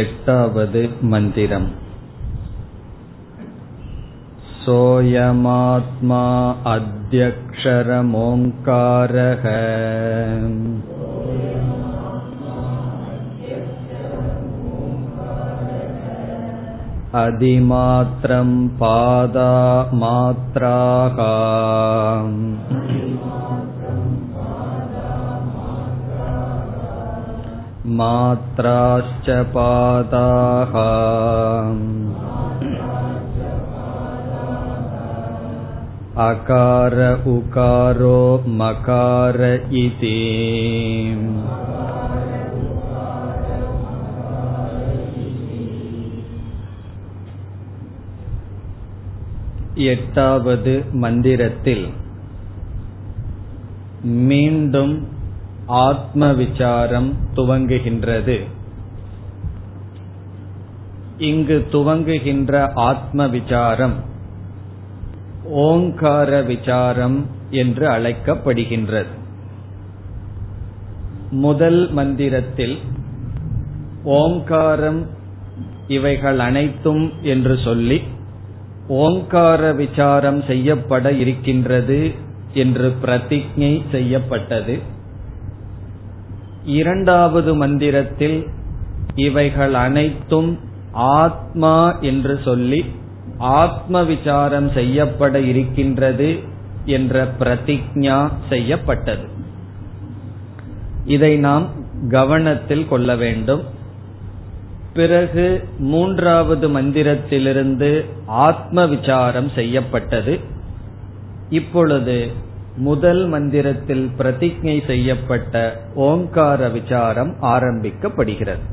எட்டாவது மந்திரம். சோயமாத்மா அத்யக்ஷரமோங்காரஹ அதிமாத்ரம் பாதா மாத்ராஹா மாத்ராச்ச பாதாஹ அகார உகாரோ மகார இதி எட்டாவது மந்திரத்தில் மீண்டும் ஆத்ம விசாரம் துவங்குகின்றது. இங்கு துவங்குகின்ற ஆத்ம விசாரம் ஓங்கார விசாரம் என்று அழைக்கப்படுகின்றது. முதல் மந்திரத்தில் ஓங்காரம் இவைகள் அனைத்தும் என்று சொல்லி ஓங்கார விசாரம் செய்யப்பட இருக்கின்றது என்று பிரதிஜை செய்யப்பட்டது. இரண்டாவது மந்திரத்தில் இவைகள் அனைத்தும் ஆத்மா என்று சொல்லி ஆத்ம விசாரம் செய்யப்பட இருக்கின்றது என்ற பிரதிஜா செய்யப்பட்டது. இதை நாம் கவனத்தில் கொள்ள வேண்டும். பிறகு மூன்றாவது மந்திரத்திலிருந்து ஆத்ம விசாரம் செய்யப்பட்டது. இப்பொழுது முதல் மந்திரத்தில் பிரதிஜை செய்யப்பட்ட ஓங்கார விசாரம் ஆரம்பிக்கப்படுகிறது.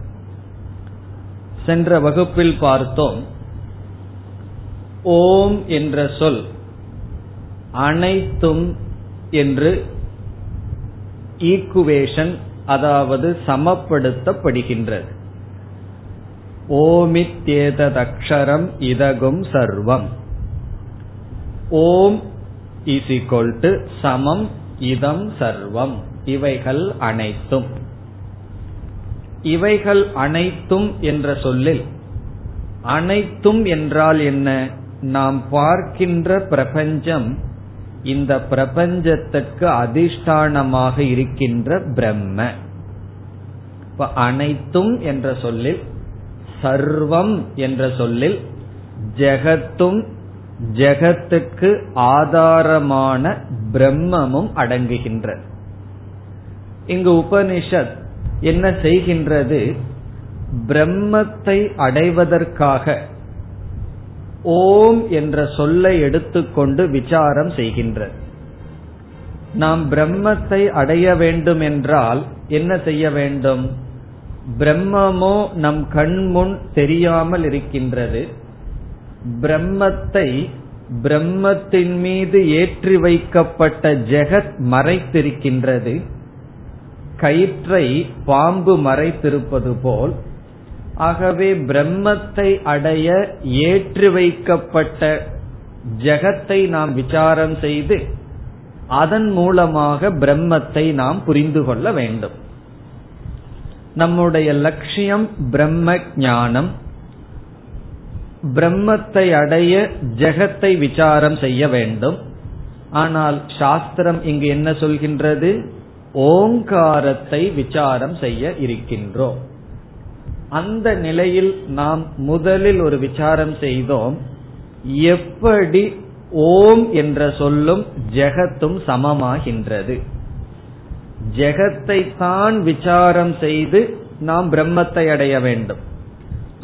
சென்ற வகுப்பில் பார்த்தோம், ஓம் என்ற சொல் அனைத்தும் என்று ஈக்குவேஷன், அதாவது சமப்படுத்தப்படுகின்றது. ஓமித்யேததக்ஷரம் இதகும் சர்வம், ஓம் இஸ் ஈக்வல் டு சமம் இதம் சர்வம், இவைகள் அனைத்தும். இவைகள் அனைத்தும் என்ற சொல்லில் அனைத்தும் என்றால் என்ன? நாம் பார்க்கின்ற பிரபஞ்சம், இந்த பிரபஞ்சத்திற்கு அதிஷ்டானமாக இருக்கின்ற பிரம்ம. இப்ப அனைத்தும் என்ற சொல்லில் சர்வம் என்ற சொல்லில் ஜெகத்தும் ஜெகத்துக்கு ஆதாரமான பிரம்மமும் அடங்குகின்றது. இங்கு உபனிஷத் என்ன செய்கின்றது? பிரம்மத்தை அடைவதற்காக ஓம் என்ற சொல்லை எடுத்துக்கொண்டு விசாரம் செய்கின்றது. நாம் பிரம்மத்தை அடைய வேண்டும் என்றால் என்ன செய்ய வேண்டும்? பிரம்மமோ நம் கண்முன் தெரியாமல் இருக்கின்றது. பிரம்மத்தை பிரம்மத்தின் மீது ஏற்றி வைக்கப்பட்ட ஜெகத் மறைத்திருக்கின்றது. கயிற்றை பாம்பு மறைத்திருப்பது போல், ஆகவே பிரம்மத்தை அடைய ஏற்றி வைக்கப்பட்ட ஜெகத்தை நாம் விசாரம் செய்து அதன் மூலமாக பிரம்மத்தை நாம் புரிந்து கொள்ள வேண்டும். நம்முடைய லட்சியம் பிரம்ம ஞானம். பிரம்மத்தை அடைய ஜெகத்தை விசாரம் செய்ய வேண்டும். ஆனால் சாஸ்திரம் இங்கு என்ன சொல்கின்றது? ஓங்காரத்தை விசாரம் செய்ய இருக்கின்றோம். அந்த நிலையில் நாம் முதலில் ஒரு விசாரம் செய்தோம், எப்படி ஓம் என்ற சொல்லும் ஜெகத்தும் சமமாகின்றது. ஜெகத்தை தான் விசாரம் செய்து நாம் பிரம்மத்தை அடைய வேண்டும்.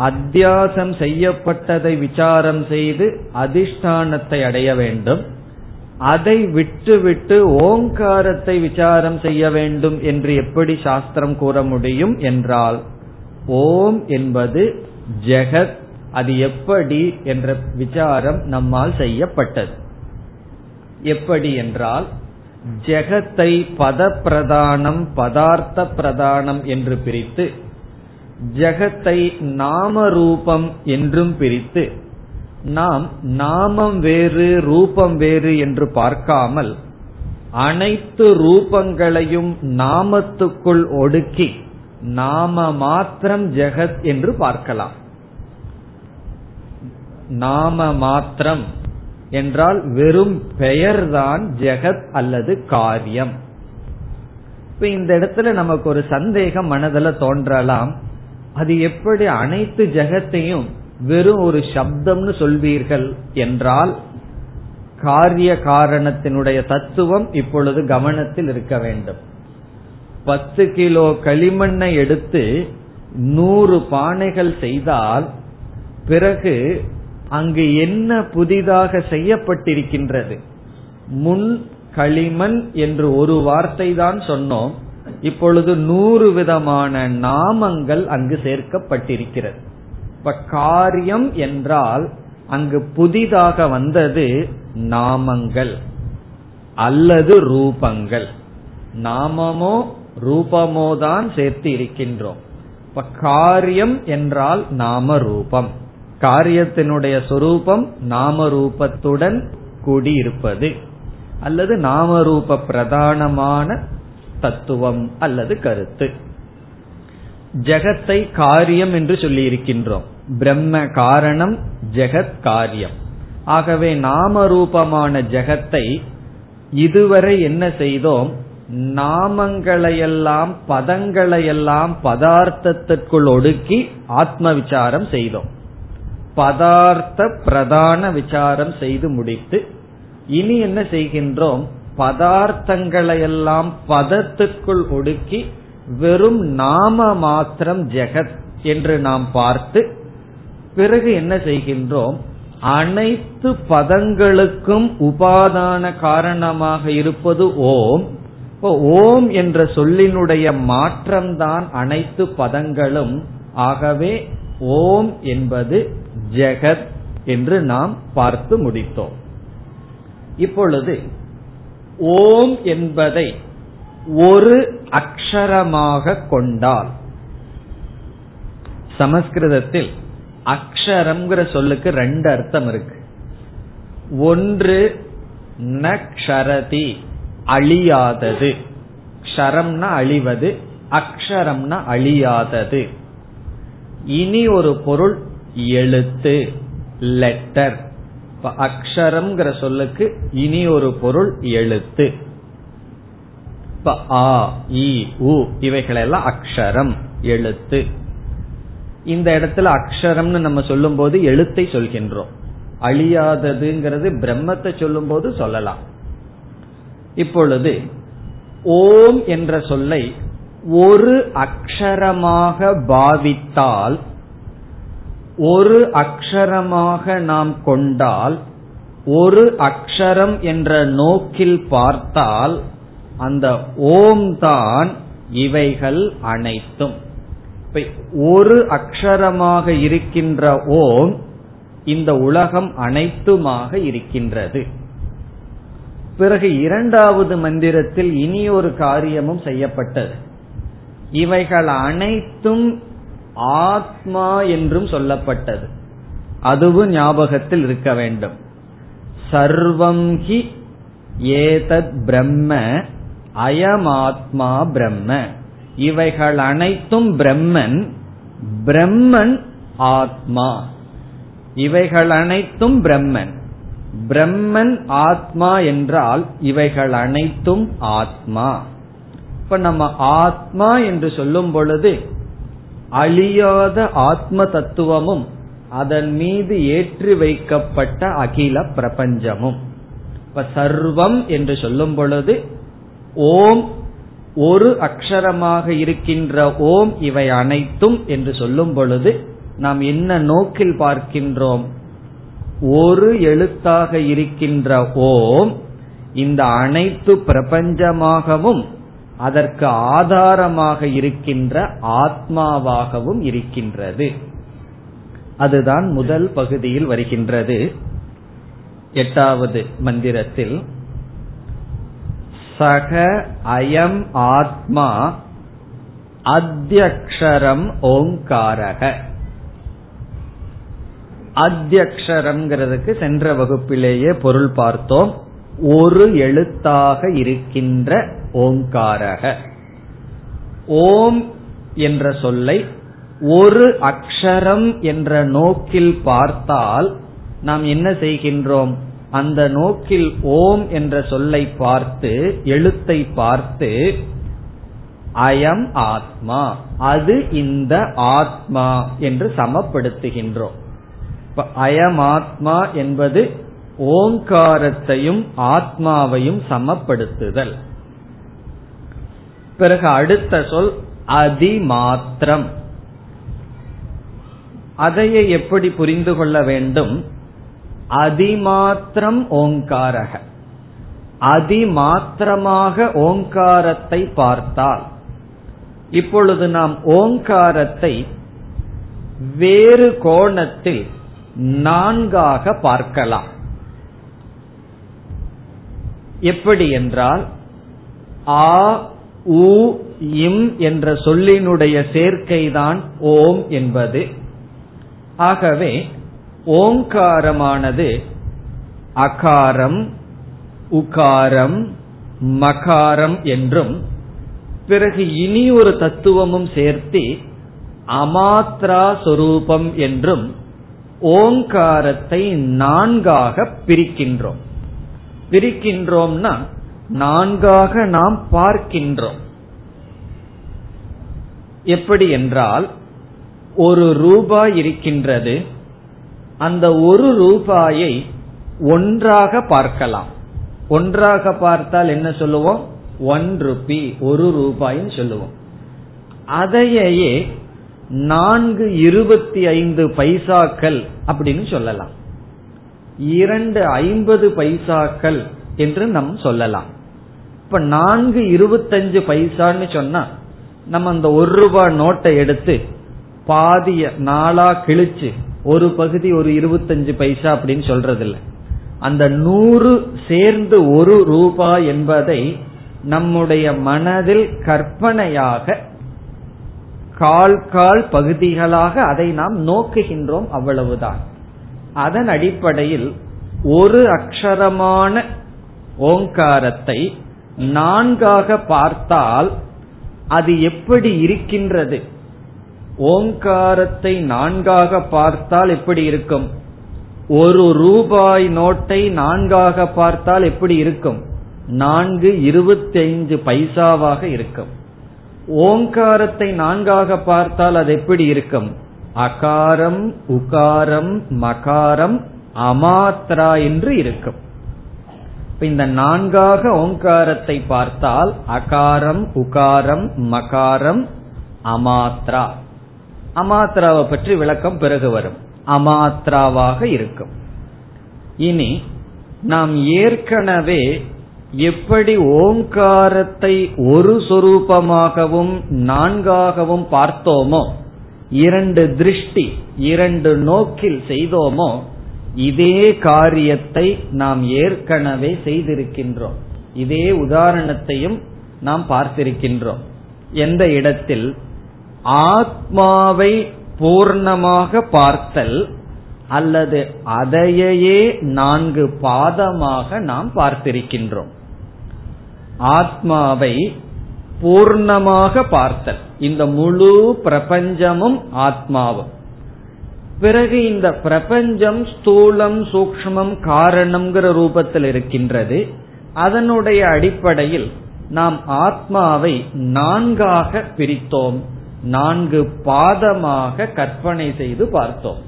அத்தியாசம் செய்யப்பட்டதை விசாரம் செய்து அதிஷ்டானத்தை அடைய வேண்டும். அதை விட்டுவிட்டு ஓங்காரத்தை விசாரம் செய்ய வேண்டும் என்று எப்படி சாஸ்திரம் கூற முடியும் என்றால், ஓம் என்பது ஜெகத், அது எப்படி என்ற விசாரம் நம்மால் செய்யப்பட்டது. எப்படி என்றால், ஜெகத்தை பத பிரதானம் பதார்த்த பிரதானம் என்று பிரித்து, ஜெகத்தை நாம ரூபம் என்றும் பிரித்து, நாம் நாமம் வேறு ரூபம் வேறு என்று பார்க்காமல் அனைத்து ரூபங்களையும் நாமத்துக்குள் ஒடுக்கி நாம மாத்திரம் ஜெகத் என்று பார்க்கலாம். நாம மாத்திரம் என்றால் வெறும் பெயர்தான் ஜெகத் அல்லது காரியம். இப்ப இந்த இடத்துல நமக்கு ஒரு சந்தேகம் மனதில் தோன்றலாம், அது எப்படி அனைத்து ஜெகத்தையும் வெறும் ஒரு சப்தம்னு சொல்வீர்கள் என்றால், காரிய காரணத்தினுடைய தத்துவம் இப்பொழுது கவனத்தில் இருக்க வேண்டும். 10 கிலோ களிமண்ணை எடுத்து 100 பானைகள் செய்தால் பிறகு அங்கு என்ன புதிதாக செய்யப்பட்டிருக்கின்றது? முன் களிமண் என்று ஒரு வார்த்தை தான் சொன்னோம், இப்பொழுது 100 விதமான நாமங்கள் அங்கு சேர்க்கப்பட்டிருக்கிறது. இப்ப காரியம் என்றால் அங்கு புதிதாக வந்தது நாமங்கள் அல்லது ரூபங்கள். நாமமோ ரூபமோ தான் சேர்த்து இருக்கின்றோம். இப்ப காரியம் என்றால் நாம ரூபம், காரியத்தினுடைய சொரூபம் நாம ரூபத்துடன் கூடியிருப்பது அல்லது நாமரூப பிரதானமான தத்துவம் அல்லது கருத்து. ஜெகத்தை காரியம் என்று சொல்லி இருக்கின்றோம். பிரம்ம காரணம், ஜெகத் காரியம். ஆகவே நாமரூபமான ஜெகத்தை இதுவரை என்ன செய்தோம்? நாமங்களையெல்லாம் பதங்களையெல்லாம் பதார்த்தத்திற்குள் ஒடுக்கி ஆத்ம விசாரம் செய்தோம். பதார்த்த பிரதான விசாரம் செய்து முடித்து இனி என்ன செய்கின்றோம்? பதார்த்தங்களையெல்லாம் பதத்துக்குள் ஒடுக்கி வெறும் நாம மாத்திரம் ஜெகத் என்று நாம் பார்த்து பிறகு என்ன செய்கின்றோம்? அனைத்து பதங்களுக்கும் உபாதான காரணமாக இருப்பது ஓம். ஓம் என்ற சொல்லினுடைய மாற்றம்தான் அனைத்து பதங்களும். ஆகவே ஓம் என்பது ஜெகத் என்று நாம் பார்த்து முடித்தோம். இப்பொழுது ஓம் என்பதை ஒரு அக்ஷரமாக கொண்டால், சமஸ்கிருதத்தில் அக்ஷரம்ங்கிற சொல்லுக்கு 2 அர்த்தம் இருக்கு. ஒன்று நக்ஷரதி, அழியாதது. க்ஷரம்னா அழிவது, அக்ஷரம்னா அழியாதது. இனி ஒரு பொருள் எழுத்து, லெட்டர். அக்ஷரம் சொல்லுக்கு இனி ஒரு பொருள் எழுத்து. ஆ, இ, உ இவைகளெல்லாம் அக்ஷரம், எழுத்து. இந்த இடத்துல அக்ஷரம்னு நம்ம சொல்லும் போது எழுத்தை சொல்கின்றோம். அழியாததுங்கிறது பிரம்மத்தை சொல்லும் போது சொல்லலாம். இப்பொழுது ஓம் என்ற சொல்லை ஒரு அக்ஷரமாக பாவித்தால், ஒரு அக்ஷரமாக நாம் கொண்டால், ஒரு அக்ஷரம் என்ற நோக்கில் பார்த்தால் அந்த ஓம் தான் இவைகள் அனைத்தும். ஒரு அக்ஷரமாக இருக்கின்ற ஓம் இந்த உலகம் அனைத்துமாக இருக்கின்றது. பிறகு 2வது மந்திரத்தில் இனி ஒரு காரியமும் செய்யப்பட்டது. இவைகள் அனைத்தும் ஆத்மா என்றும் சொல்லப்பட்டது. அதுவும் ஞாபகத்தில் இருக்க வேண்டும். சர்வம் ஹி ஏதத் பிரம்ம அயமாத்மா பிரம்ம. இவைகள் அனைத்தும் பிரம்மன், பிரம்மன் ஆத்மா. இவைகள் அனைத்தும் பிரம்மன், பிரம்மன் ஆத்மா என்றால் இவைகள் அனைத்தும் ஆத்மா. இப்ப நம்ம ஆத்மா என்று சொல்லும் பொழுது அழியாத ஆத்ம தத்துவமும் அதன் மீது ஏற்றி வைக்கப்பட்ட அகில பிரபஞ்சமும். இப்ப சர்வம் என்று சொல்லும் பொழுது ஓம் ஒரு அக்ஷரமாக இருக்கின்ற ஓம் இவை அனைத்தும் என்று சொல்லும் பொழுது நாம் என்ன நோக்கில் பார்க்கின்றோம்? ஒரு எழுத்தாக இருக்கின்ற ஓம் இந்த அனைத்து பிரபஞ்சமாகவும் அதற்கு ஆதாரமாக இருக்கின்ற ஆத்மாவாகவும் இருக்கின்றது. அதுதான் முதல் பகுதியில் வருகின்றது. 8வது மந்திரத்தில் சக அயம் ஆத்மா அத்யக்ஷரம் ஓங்காரக. அத்யக்ஷரம்ங்கிறதுக்கு சென்ற வகுப்பிலேயே பொருள் பார்த்தோம். ஒரு எழுத்தாக இருக்கின்ற ஓங்காரக. ஓம் என்ற சொல்லை ஒரு அக்ஷரம் என்ற நோக்கில் பார்த்தால் நாம் என்ன செய்கின்றோம்? அந்த நோக்கில் ஓம் என்ற சொல்லை பார்த்து, எழுத்தை பார்த்து, அயம் ஆத்மா, அது இந்த ஆத்மா என்று சமப்படுத்துகின்றோம். அயம் ஆத்மா என்பது ஓங்காரத்தையும் ஆத்மாவையும் சமப்படுத்துதல். பிறகு அடுத்த சொல் அதிமாத்திரம். அதையே எப்படி புரிந்து கொள்ள வேண்டும்? அதிமாத்திரம் ஓங்காரக, அதிமாத்திரமாக ஓங்காரத்தை பார்த்தால், இப்பொழுது நாம் ஓங்காரத்தை வேறு கோணத்தில் நான்காக பார்க்கலாம். எப்படி என்றால், ஆ உ இம் என்ற சொல்லினுடைய சேர்க்கைதான் ஓம் என்பது. ஆகவே ஓங்காரமானது அகாரம், உகாரம், மகாரம் என்றும், பிறகு இனி ஒரு தத்துவமும் சேர்த்து அமாத்ரா சொரூபம் என்றும் ஓங்காரத்தை நான்காக பிரிக்கின்றோம். பிரிக்கின்றோம்னா நான்காக நாம் பார்க்கின்றோம். எப்படி என்றால், ஒரு ரூபாய் இருக்கின்றது. அந்த ஒரு ரூபாயை ஒன்றாக பார்க்கலாம். ஒன்றாக பார்த்தால் என்ன சொல்லுவோம்? ஒன் ரூபி, ஒரு ரூபாயின்னு சொல்லுவோம். அதையே 4.25 பைசாக்கள் அப்படின்னு சொல்லலாம். 2.50 பைசாக்கள் என்று நம் சொல்லலாம். இப்ப 4.25 பைசான்னு சொன்னா, நம்ம அந்த ஒரு ரூபாய் நோட்டை எடுத்து பாதிய நாளா கிழிச்சு ஒரு பகுதி ஒரு 25 பைசா அப்படின்னு சொல்றது இல்லை. அந்த 100 சேர்ந்து ஒரு ரூபாய் என்பதை நம்முடைய மனதில் கற்பனையாக கால் கால் பகுதிகளாக அதை நாம் நோக்குகின்றோம், அவ்வளவுதான். அதன் அடிப்படையில் ஒரு அக்ஷரமான ஓங்காரத்தை நான்காக பார்த்தால் அது எப்படி இருக்கின்றது? ஓங்காரத்தை நான்காக பார்த்தால் எப்படி இருக்கும்? ஒரு ரூபாய் நோட்டை நான்காக பார்த்தால் எப்படி இருக்கும்? 4.25 பைசாவாக இருக்கும். ஓங்காரத்தை நான்காக பார்த்தால் அது எப்படி இருக்கும்? அகாரம், உகாரம், மகாரம், அமாத்ரா என்று இருக்கும். இந்த நான்காக ஓங்காரத்தை பார்த்தால் அகாரம், உகாரம், மகாரம், அமாத்ரா. அமாத்ராவை பற்றி விளக்கம் பிறகு வரும். அமாத்ராவாக இருக்கும். இனி நாம் ஏற்கனவே எப்படி ஓங்காரத்தை ஒரு சொரூபமாகவும் நான்காகவும் பார்த்தோமோ, 2 திருஷ்டி 2 நோக்கில் செய்தோமோ, இதே காரியத்தை நாம் ஏற்கனவே செய்திருக்கின்றோம். இதே உதாரணத்தையும் நாம் பார்த்திருக்கின்றோம். எந்த இடத்தில்? ஆத்மாவை பூர்ணமாக பார்த்தல் அல்லது அதையே 4 பாதமாக நாம் பார்த்திருக்கின்றோம். ஆத்மாவை பூர்ணமாக பார்த்தல், இந்த முழு பிரபஞ்சமும் ஆத்மாவும். பிறகு இந்த பிரபஞ்சம் ஸ்தூலம், சூக்ஷ்மம், காரணம்ங்கிற ரூபத்தில் இருக்கின்றது. அதனுடைய அடிப்படையில் நாம் ஆத்மாவை 4ஆக பிரித்தோம், 4 பாதமாக கற்பனை செய்து பார்த்தோம்.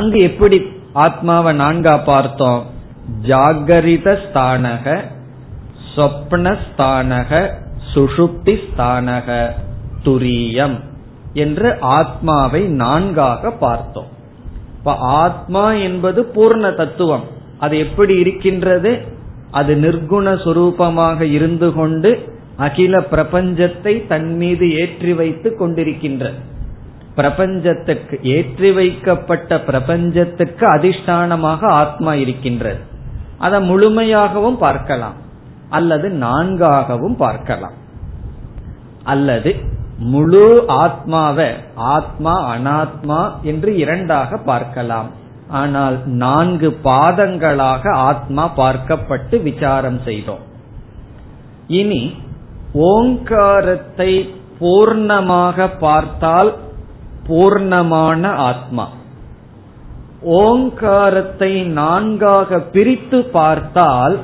அங்கு எப்படி ஆத்மாவை 4ஆ பார்த்தோம்? ஜாகரித ஸ்தானக, சொப்ன ஸ்தானக, சுஷுப்தி ஸ்தானக, துரியம் என்று ஆத்மாவை 4ஆக பார்த்தோம். இப்ப ஆத்மா என்பது பூர்ண தத்துவம். அது எப்படி இருக்கின்றது? அது நிர்குண சொரூபமாக இருந்து கொண்டு அகில பிரபஞ்சத்தை தன் மீது ஏற்றி வைத்துக் கொண்டிருக்கின்றது. பிரபஞ்சத்துக்கு ஏற்றி வைக்கப்பட்ட பிரபஞ்சத்துக்கு அதிஷ்டானமாக ஆத்மா இருக்கின்றது. அதை முழுமையாகவும் பார்க்கலாம் அல்லது 4ஆகவும் பார்க்கலாம். அல்லது முழு ஆத்மாவை ஆத்மா அனாத்மா என்று 2ஆக பார்க்கலாம். ஆனால் 4 பாதங்களாக ஆத்மா பார்க்கப்பட்டு விசாரம் செய்தோம். இனி ஓங்காரத்தை பூர்ணமாக பார்த்தால் பூர்ணமான ஆத்மா. ஓங்காரத்தை நான்காக பிரித்து பார்த்தால்,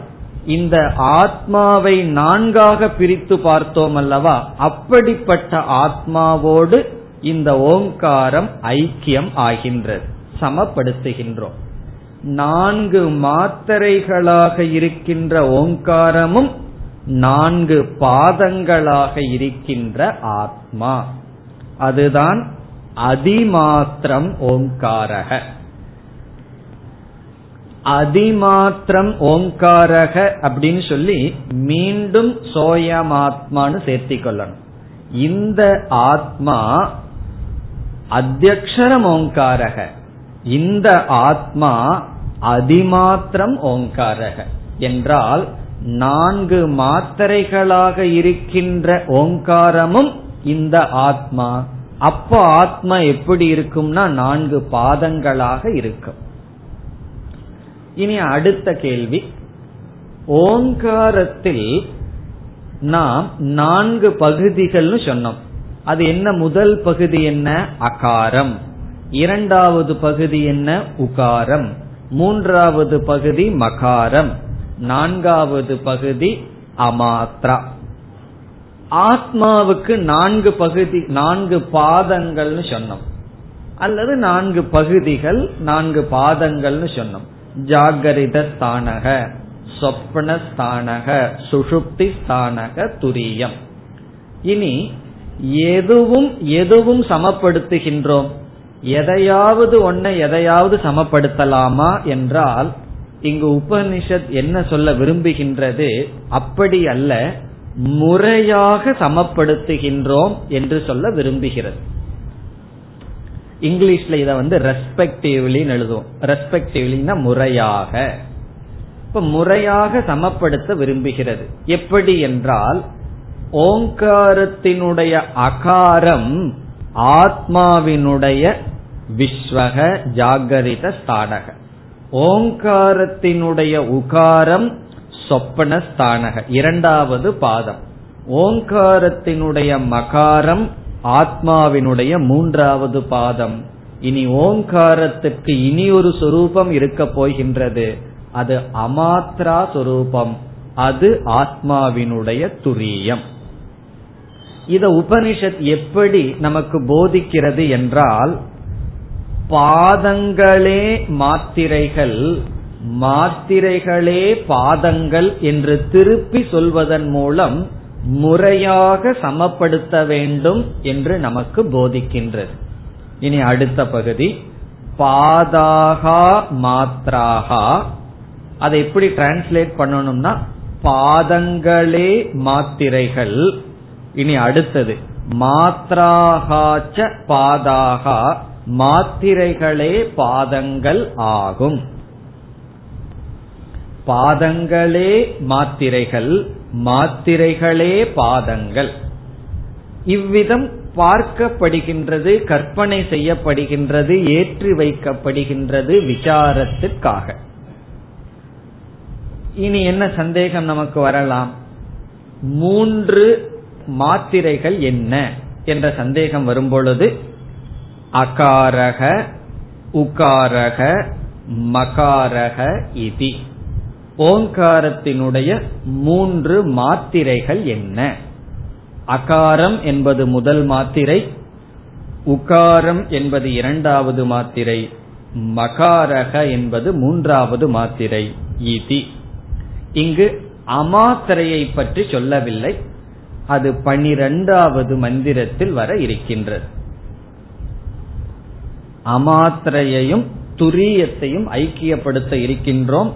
இந்த ஆத்மாவை நான்காக பிரித்து பார்த்தோம் அல்லவா, அப்படிப்பட்ட ஆத்மாவோடு இந்த ஓங்காரம் ஐக்கியம் ஆகின்றது, சமப்படுத்துகின்றோம். நான்கு மாத்திரைகளாக இருக்கின்ற ஓங்காரமும் நான்கு பாதங்களாக இருக்கின்ற ஆத்மா, அதுதான் அதிமாத்திரம் ஓங்காரக. அதிமாத்திரம் ஓங்காரக அப்படின்னு சொல்லி மீண்டும் சோயமாத்மான்னு சேர்த்திக்கொள்ளணும். இந்த ஆத்மா அத்தியக்ஷரம் ஓங்காரக, இந்த ஆத்மா அதிமாத்திரம் ஓங்காரக என்றால், நான்கு மாத்திரைகளாக இருக்கின்ற ஓங்காரமும் இந்த ஆத்மா. அப்போ ஆத்மா எப்படி இருக்கும்னா நான்கு பாதங்களாக இருக்கும். இனி அடுத்த கேள்வி, ஓங்காரத்தில் நாம் நான்கு பகுதிகள்னு சொன்னோம். அது என்ன? முதல் பகுதி என்ன? அகாரம். இரண்டாவது பகுதி என்ன? உகாரம். மூன்றாவது பகுதி மகாரம். நான்காவது பகுதி அமாத்ரா. ஆத்மாவுக்கு நான்கு பகுதி, நான்கு பாதங்கள்னு சொன்னோம், அல்லது நான்கு பகுதிகள், நான்கு பாதங்கள்னு சொன்னோம். ஜாகரித ஸ்தானக, சொப்ன ஸ்தானக, சுஷுப்தி ஸ்தானக, துரியம். இனி எதுவும் எதுவும் சமப்படுத்துகின்றோம். எதையாவது ஒன்றை எதையாவது சமப்படுத்தலாமா என்றால், இங்கு உபனிஷத் என்ன சொல்ல விரும்புகின்றது, அப்படி அல்ல, முறையாக சமப்படுத்துகின்றோம் என்று சொல்ல விரும்புகிறது. இங்கிலீஷ்ல இத ரெஸ்பெக்டிவ்லி எழுதுவோம். ரெஸ்பெக்டிவ்லினா முறையாக. இப்ப முறையாக சமப்படுத்த விரும்புகிறது. எப்படி என்றால், ஓங்காரத்தினுடைய அகாரம் ஆத்மாவினுடைய விஸ்வக ஜாகரித ஸ்தானக, ஓங்காரத்தினுடைய உகாரம் சொப்பன ஸ்தானக இரண்டாவது பாதம், ஓங்காரத்தினுடைய மகாரம் ஆத்மாவினுடைய மூன்றாவது பாதம். இனி ஓங்காரத்துக்கு இனி ஒரு சொரூபம் இருக்க போகின்றது, அது அமாத்ரா சொரூபம், அது ஆத்மாவினுடைய துரியம். இத உபனிஷத் எப்படி நமக்கு போதிக்கிறது என்றால், பாதங்களே மாத்திரைகள், மாத்திரைகளே பாதங்கள் என்று திருப்பி சொல்வதன் மூலம் முறையாக சமப்படுத்த வேண்டும் என்று நமக்கு போதிக்கின்றது. இனி அடுத்த பகுதி பாதாகா மாத்ராகா. அதை எப்படி டிரான்ஸ்லேட் பண்ணணும்னா, பாதங்களே மாத்திரைகள். இனி அடுத்தது மாத்ராகாச்ச பாதாகா, மாத்திரைகளே பாதங்கள் ஆகும். பாதங்களே மாத்திரைகள், மாத்திரைகளே பாதங்கள். இவ்விதம் பார்க்கப்படுகின்றது, கற்பனை செய்யப்படுகின்றது, ஏற்றி வைக்கப்படுகின்றது விசாரத்திற்காக. இனி என்ன சந்தேகம் நமக்கு வரலாம்? மூன்று மாத்திரைகள் என்ன என்ற சந்தேகம் வரும்பொழுது, அகாரக உகாரக மகாரக இதி, ஓங்காரத்தினுடைய மூன்று மாத்திரைகள் என்ன? அகாரம் என்பது முதல் மாத்திரை, உகாரம் என்பது இரண்டாவது மாத்திரை, மகாரக என்பது மூன்றாவது மாத்திரை. இதி இங்கு அமாத்திரையை பற்றி சொல்லவில்லை, அது 12வது மந்திரத்தில் வர இருக்கின்றது. அமாத்திரையையும் துரியத்தையும் ஐக்கியப்படுத்த இருக்கின்றோம்.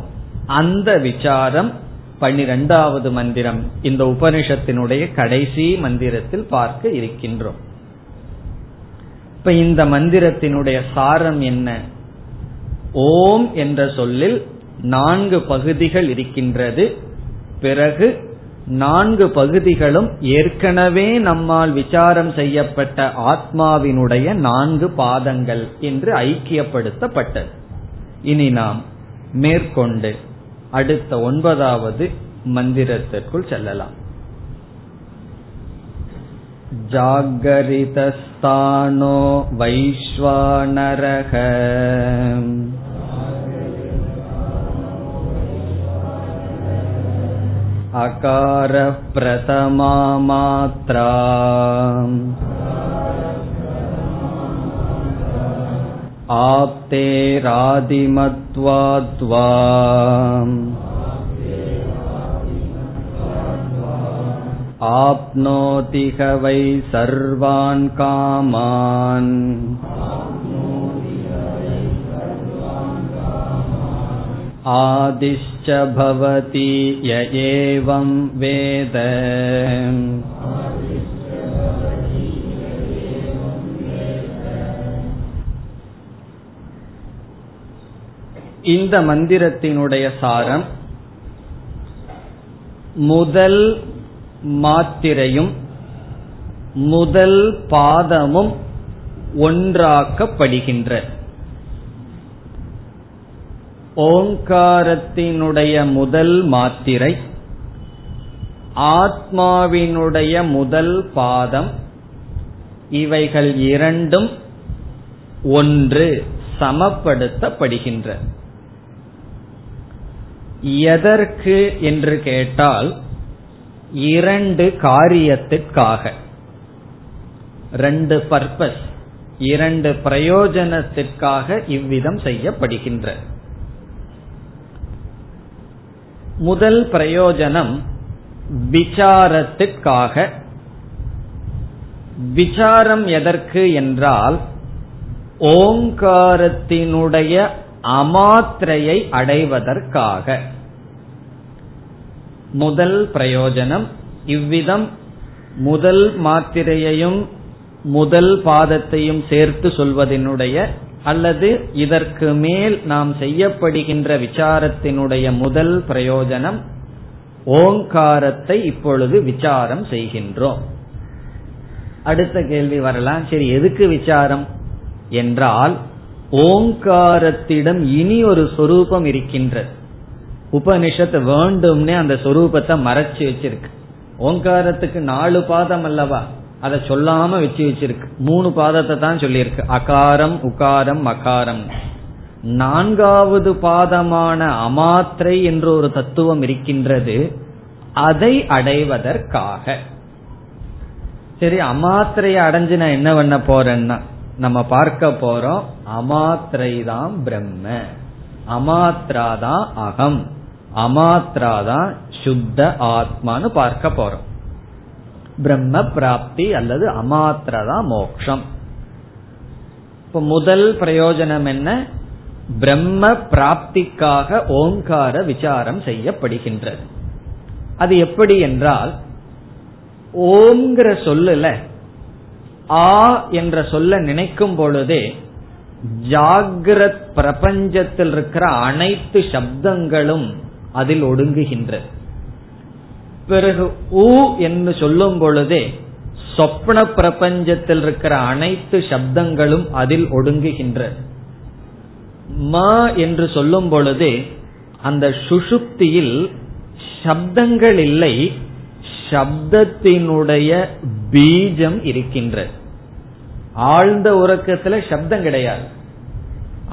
அந்த விசாரம் 12வது மந்திரம், இந்த உபனிஷத்தினுடைய கடைசி மந்திரத்தில் பார்க்க இருக்கின்றோம். இப்ப இந்த மந்திரத்தினுடைய சாரம் என்ன? ஓம் என்ற சொல்லில் நான்கு பகுதிகள் இருக்கின்றது. பிறகு நான்கு பகுதிகளும் ஏற்கனவே நம்மால் விசாரம் செய்யப்பட்ட ஆத்மாவினுடைய நான்கு பாதங்கள் என்று ஐக்கியப்படுத்தப்பட்டது. இனி நாம் மேற்கொண்டு அடுத்த 9வது மந்திரத்திற்குள் செல்லலாம். ஜாகரிதஸ்தானோ வைஸ்வானரஹ அகார பிரதமா மாத்ரா ஆப்தே ராதிமத்வாத்வாம் ஆப்னோதி ஹவை சர்வான் காமான் ஆதிஷ்ச பவதி ய ஏவம் வேத இந்த மந்திரத்தினுடைய சாரம், முதல் மாத்திரையும் முதல் பாதமும் ஒன்றாக்கப்படுகின்ற ஓங்காரத்தினுடைய முதல் மாத்திரை, ஆத்மாவினுடைய முதல் பாதம், இவைகள் இரண்டும் ஒன்று சமப்படுத்தப்படுகின்ற. எதற்கு என்று கேட்டால் இரண்டு காரியத்திற்காக, ரெண்டு பர்பஸ், இரண்டு பிரயோஜனத்திற்காக இவ்விதம் செய்யப்படுகின்ற. முதல் பிரயோஜனம் விசாரத்திற்காக. விசாரம் எதற்கு என்றால் ஓங்காரத்தினுடைய அமாத்திரையை அடைவதற்காக. முதல் பிரயோஜனம் இவ்விதம் முதல் மாத்திரையையும் முதல் பாதத்தையும் சேர்த்து சொல்வதனுடைய, அல்லது இதற்கு மேல் நாம் செய்யப்படுகின்ற விசாரத்தினுடைய முதல் பிரயோஜனம், ஓங்காரத்தை இப்பொழுது விசாரம் செய்கின்றோம். அடுத்த கேள்வி வரலாம், சரி எதுக்கு விசாரம் என்றால், ஓங்காரத்திடம் இனி ஒரு சொரூபம் இருக்கின்றது. உபனிஷத்து வேண்டும்னே அந்த சொரூபத்தை மறைச்சு வச்சிருக்கு. ஓங்காரத்துக்கு 4 பாதம் அல்லவா, அதை சொல்லாம வச்சிருக்கு. 3 பாதத்தை தான் சொல்லியிருக்கு, அகாரம் உகாரம் மகாரம். 4வது பாதமான அமாத்திரை என்ற ஒரு தத்துவம் இருக்கின்றது, அதை அடைவதற்காக. சரி அமாத்திரையை அடைஞ்சு நான் என்ன பண்ண போறேன்னா, நம்ம பார்க்க போறோம் அமாத்திரை தான் பிரம்ம, அமாத்ராதான் அகம், அமாத்ராதான் சுத்த ஆத்மான்னு பார்க்க போறோம். பிரம்ம பிராப்தி அல்லது அமாத்ரதான் மோக்ஷம். இப்ப முதல் பிரயோஜனம் என்ன? பிரம்ம பிராப்திக்காக ஓங்கார விசாரம் செய்யப்படுகின்றது. அது எப்படி என்றால், ஓம்ங்கிற சொல்லுல ஆ என்ற சொல்ல நினைக்கும் பொழுதே ஜாகிரத் பிரபஞ்சத்தில் இருக்கிற அனைத்து சப்தங்களும் அதில் ஒடுங்குகின்றது. பிறகு ஊ என்று சொல்லும் பொழுதே சொப்ன பிரபஞ்சத்தில் இருக்கிற அனைத்து சப்தங்களும் அதில் ஒடுங்குகின்றது. மா என்று சொல்லும் பொழுதே அந்த சுஷுப்தியில் சப்தங்கள் இல்லை, சப்தத்தினுடைய பீஜம் இருக்கின்றது. ஆழ்ந்த உறக்கத்துல சப்தம் கிடையாது,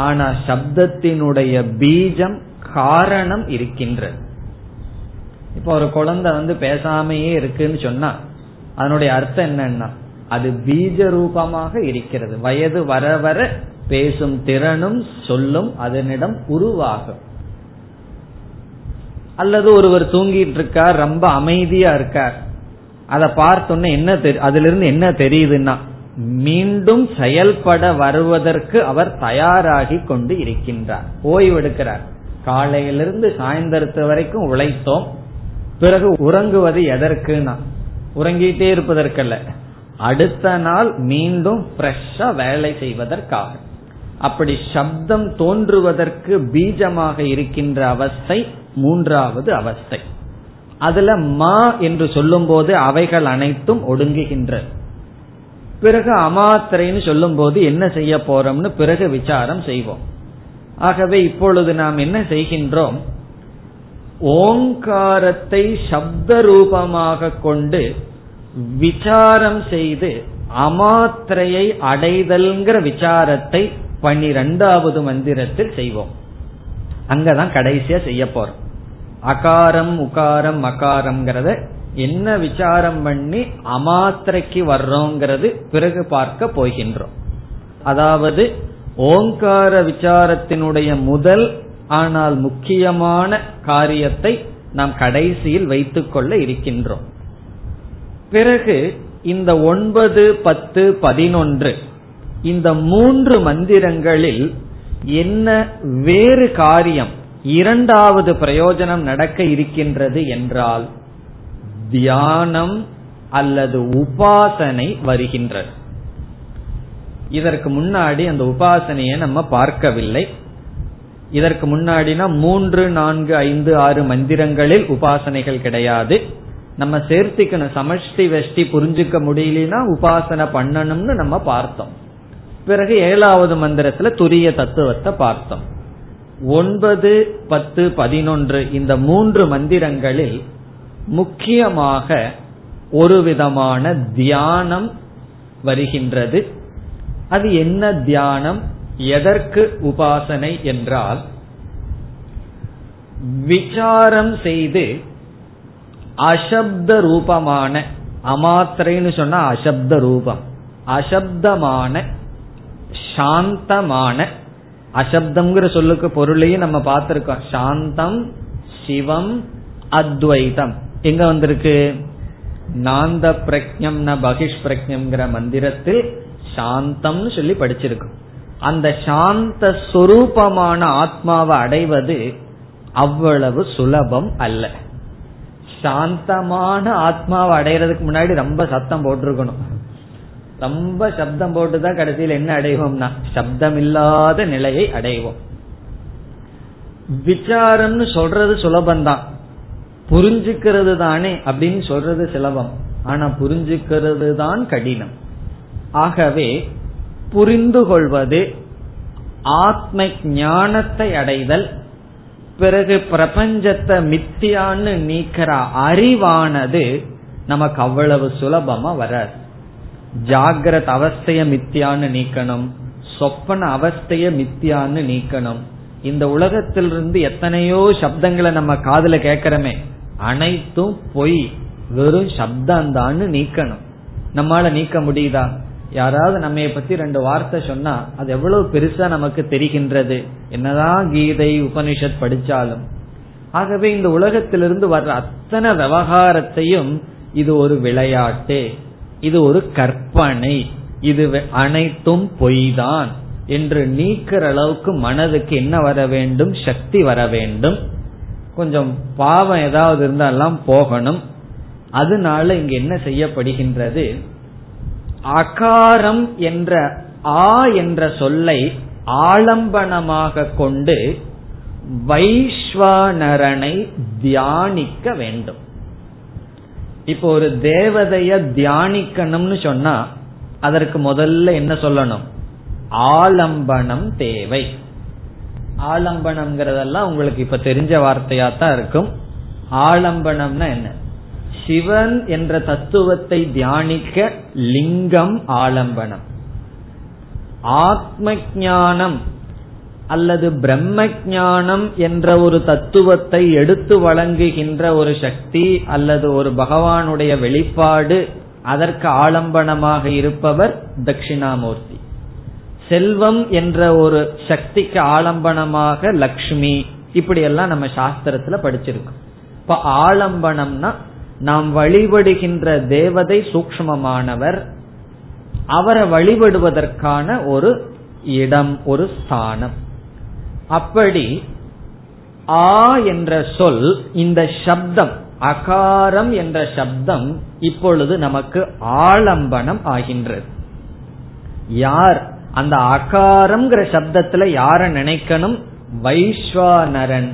ஆனா சப்தத்தினுடைய பீஜம் காரணம் இருக்கின்றது. இப்ப ஒரு குழந்தை பேசாமையே இருக்குன்னு சொன்னா அதனுடைய அர்த்தம் என்னன்னா, அது பீஜ ரூபமாக இருக்கிறது. வயது வர வர பேசும் திறனும் சொல்லும் அதனிடம் உருவாகும். அல்லது ஒருவர் தூங்கிட்டு இருக்கார், ரொம்ப அமைதியா இருக்கார், அதை பார்த்தோன்னே என்ன தெரியும், அதுல இருந்து என்ன தெரியுதுன்னா மீண்டும் செயல்பட வருவதற்கு அவர் தயாராகி கொண்டு இருக்கின்றார், ஓய்வெடுக்கிறார். காலையிலிருந்து சாயந்தரத்து வரைக்கும் உழைத்தோம், பிறகு உறங்குவது எதற்குனா உறங்கிட்டே இருப்பதற்கல்ல, அடுத்த நாள் மீண்டும் ஃப்ரெஷ்ஷா வேலை செய்வதற்காக. அப்படி சப்தம் தோன்றுவதற்கு பீஜமாக இருக்கின்ற அவஸ்தை மூன்றாவது அவஸ்தை. அதுல மா என்று சொல்லும் போது அவைகள் அனைத்தும் ஒடுங்குகின்றன. பிறகு அமாத்திரைன்னு சொல்லும் போது என்ன செய்ய போறோம்னு பிறகு விசாரம் செய்வோம். ஆகவே இப்பொழுது நாம் என்ன செய்கின்றோம், ஓங்காரத்தை சப்த ரூபமாக கொண்டு விசாரம் செய்து அமாத்திரையை அடைதல்ங்கிற விசாரத்தை 12வது மந்திரத்தில் செய்வோம். அங்கதான் கடைசியா செய்ய போறோம். அகாரம் உகாரம் மகாரம்ங்கிறத என்ன விசாரம் பண்ணி அமாத்திரைக்கு வர்றோங்கிறது பிறகு பார்க்க போகின்றோம். அதாவது ஓங்கார விசாரத்தினுடைய முதல் ஆனால் முக்கியமான காரியத்தை நாம் கடைசியில் வைத்துக்கொள்ள இருக்கின்றோம். பிறகு இந்த 9, 10, 11 இந்த 3 மந்திரங்களில் என்ன வேறு காரியம், இரண்டாவது பிரயோஜனம் நடக்க இருக்கின்றது என்றால் தியானம் அல்லது உபாசனை வருகின்றது. இதற்கு முன்னாடி அந்த உபாசனையை நம்ம பார்க்கவில்லை. இதற்கு முன்னாடினா 3, 4, 5, 6 மந்திரங்களில் உபாசனைகள் கிடையாது. நம்ம சேர்த்திக்கணும். சமஷ்டி வெஷ்டி புரிஞ்சுக்க முடியலனா உபாசனை பண்ணணும்னு நம்ம பார்த்தோம். பிறகு 7வது மந்திரத்துல துரிய தத்துவத்தை பார்த்தோம். 9, 10, 11 இந்த 3 மந்திரங்களில் முக்கியமாக ஒரு விதமான தியானம் வருகின்றது. அது என்ன தியானம், எதற்கு உபாசனை என்றால், விசாரம் செய்து அசப்த ரூபமான, அமாத்திரைன்னு சொன்னா அசப்த ரூபம், அசப்தமான சாந்தமான, அசப்தம்ங்கிற சொல்லுக்கு பொருளையும் நம்ம பார்த்திருக்கோம். சாந்தம் சிவம் அத்வைதம் எங்க வந்திருக்கு, நாந்த பிரக்ஞம்ன பகிஷ் பிரக்ஞம்ங்கிற மந்திரத்தில் சாந்தம்னு சொல்லி படிச்சிருக்கோம். அந்த சாந்த சொரூபமான ஆத்மாவை அடைவது அவ்வளவு சுலபம் அல்ல. சாந்தமான ஆத்மாவை அடையிறதுக்கு முன்னாடி ரொம்ப சத்தம் போட்டிருக்கணும். ரொம்ப சப்தம் போட்டுதான் கடைசியில் என்ன அடைவோம்னா சப்தம் இல்லாத நிலையை அடைவோம். விசாரம்னு சொல்றது சுலபம்தான், புரிஞ்சுக்கிறது தானே அப்படின்னு சொல்றது சுலபம், ஆனா புரிஞ்சுக்கிறது தான் கடினம். ஆகவே புரிந்து கொள்வது, ஆத்ம ஞானத்தை அடைதல், பிறகு பிரபஞ்சத்தை மித்தியான்னு நீக்கிற அறிவானது நமக்கு அவ்வளவு சுலபமா வராது. ஜாகிரத அவஸ்தைய மித்தியான்னு நீக்கணும், சொப்பன அவஸ்தைய மித்தியான்னு நீக்கணும். இந்த உலகத்திலிருந்து எத்தனையோ சப்தங்களை நம்ம காதுல கேக்கிறோமே, அனைத்தும் பொய், வெறும் சப்தான்னு நீக்கணும். நம்மளால நீக்க முடியுதா? யாராவது நம்ம பத்தி 2 வார்த்தை சொன்னா அது எவ்வளவு பெருசா நமக்கு தெரிகின்றது, என்னதான் கீதை உபனிஷத் படிச்சாலும். ஆகவே இந்த உலகத்திலிருந்து வர்ற அத்தனை விவகாரத்தையும் இது ஒரு விளையாட்டு, இது ஒரு கற்பனை, இது அனைத்தும் பொய் தான் என்று நீக்கிற அளவுக்கு மனதுக்கு என்ன வர வேண்டும், சக்தி வர வேண்டும். கொஞ்சம் பாவம் ஏதாவது இருந்தாலும் போகணும். அதனால இங்க என்ன செய்யப்படுகின்றது, அகாரம் என்ற ஆ என்ற சொல்லை ஆலம்பனமாக கொண்டு வைஸ்வநரனை தியானிக்க வேண்டும். இப்போ ஒரு தேவதைய தியானிக்கணும்னு சொன்னா அதற்கு முதல்ல என்ன சொல்லணும், ஆலம்பனம் தேவை. ஆலம்பனம்ங்கிறதெல்லாம் உங்களுக்கு இப்ப தெரிஞ்ச வார்த்தையா தான் இருக்கும். ஆலம்பனம்னா என்ன, சிவன் என்ற தத்துவத்தை தியானிக்க லிங்கம் ஆலம்பனம். ஆத்ம ஞானம் அல்லது பிரம்ம ஞானம் என்ற ஒரு தத்துவத்தை எடுத்து வழங்குகின்ற ஒரு சக்தி அல்லது ஒரு பகவானுடைய வெளிப்பாடு, அதற்கு ஆலம்பனமாக இருப்பவர் தட்சிணாமூர்த்தி. செல்வம் என்ற ஒரு சக்திக்கு ஆலம்பனமாக லக்ஷ்மி. இப்படியெல்லாம் நம்ம சாஸ்திரத்துல படிச்சிருக்கோம். இப்ப ஆலம்பனம்னா நாம் வழிபடுகின்ற தேவதை சூக்ஷ்மமானவர், அவரை வழிபடுவதற்கான ஒரு இடம், ஒரு ஸ்தானம். அப்படி ஆ என்ற சொல், இந்த சப்தம் அகாரம் என்ற சப்தம் இப்பொழுது நமக்கு ஆலம்பனம் ஆகின்றது. யார் அந்த அகாரம்ங்கிற சப்தத்துல யார நினைக்கணும், வைஸ்வநரன்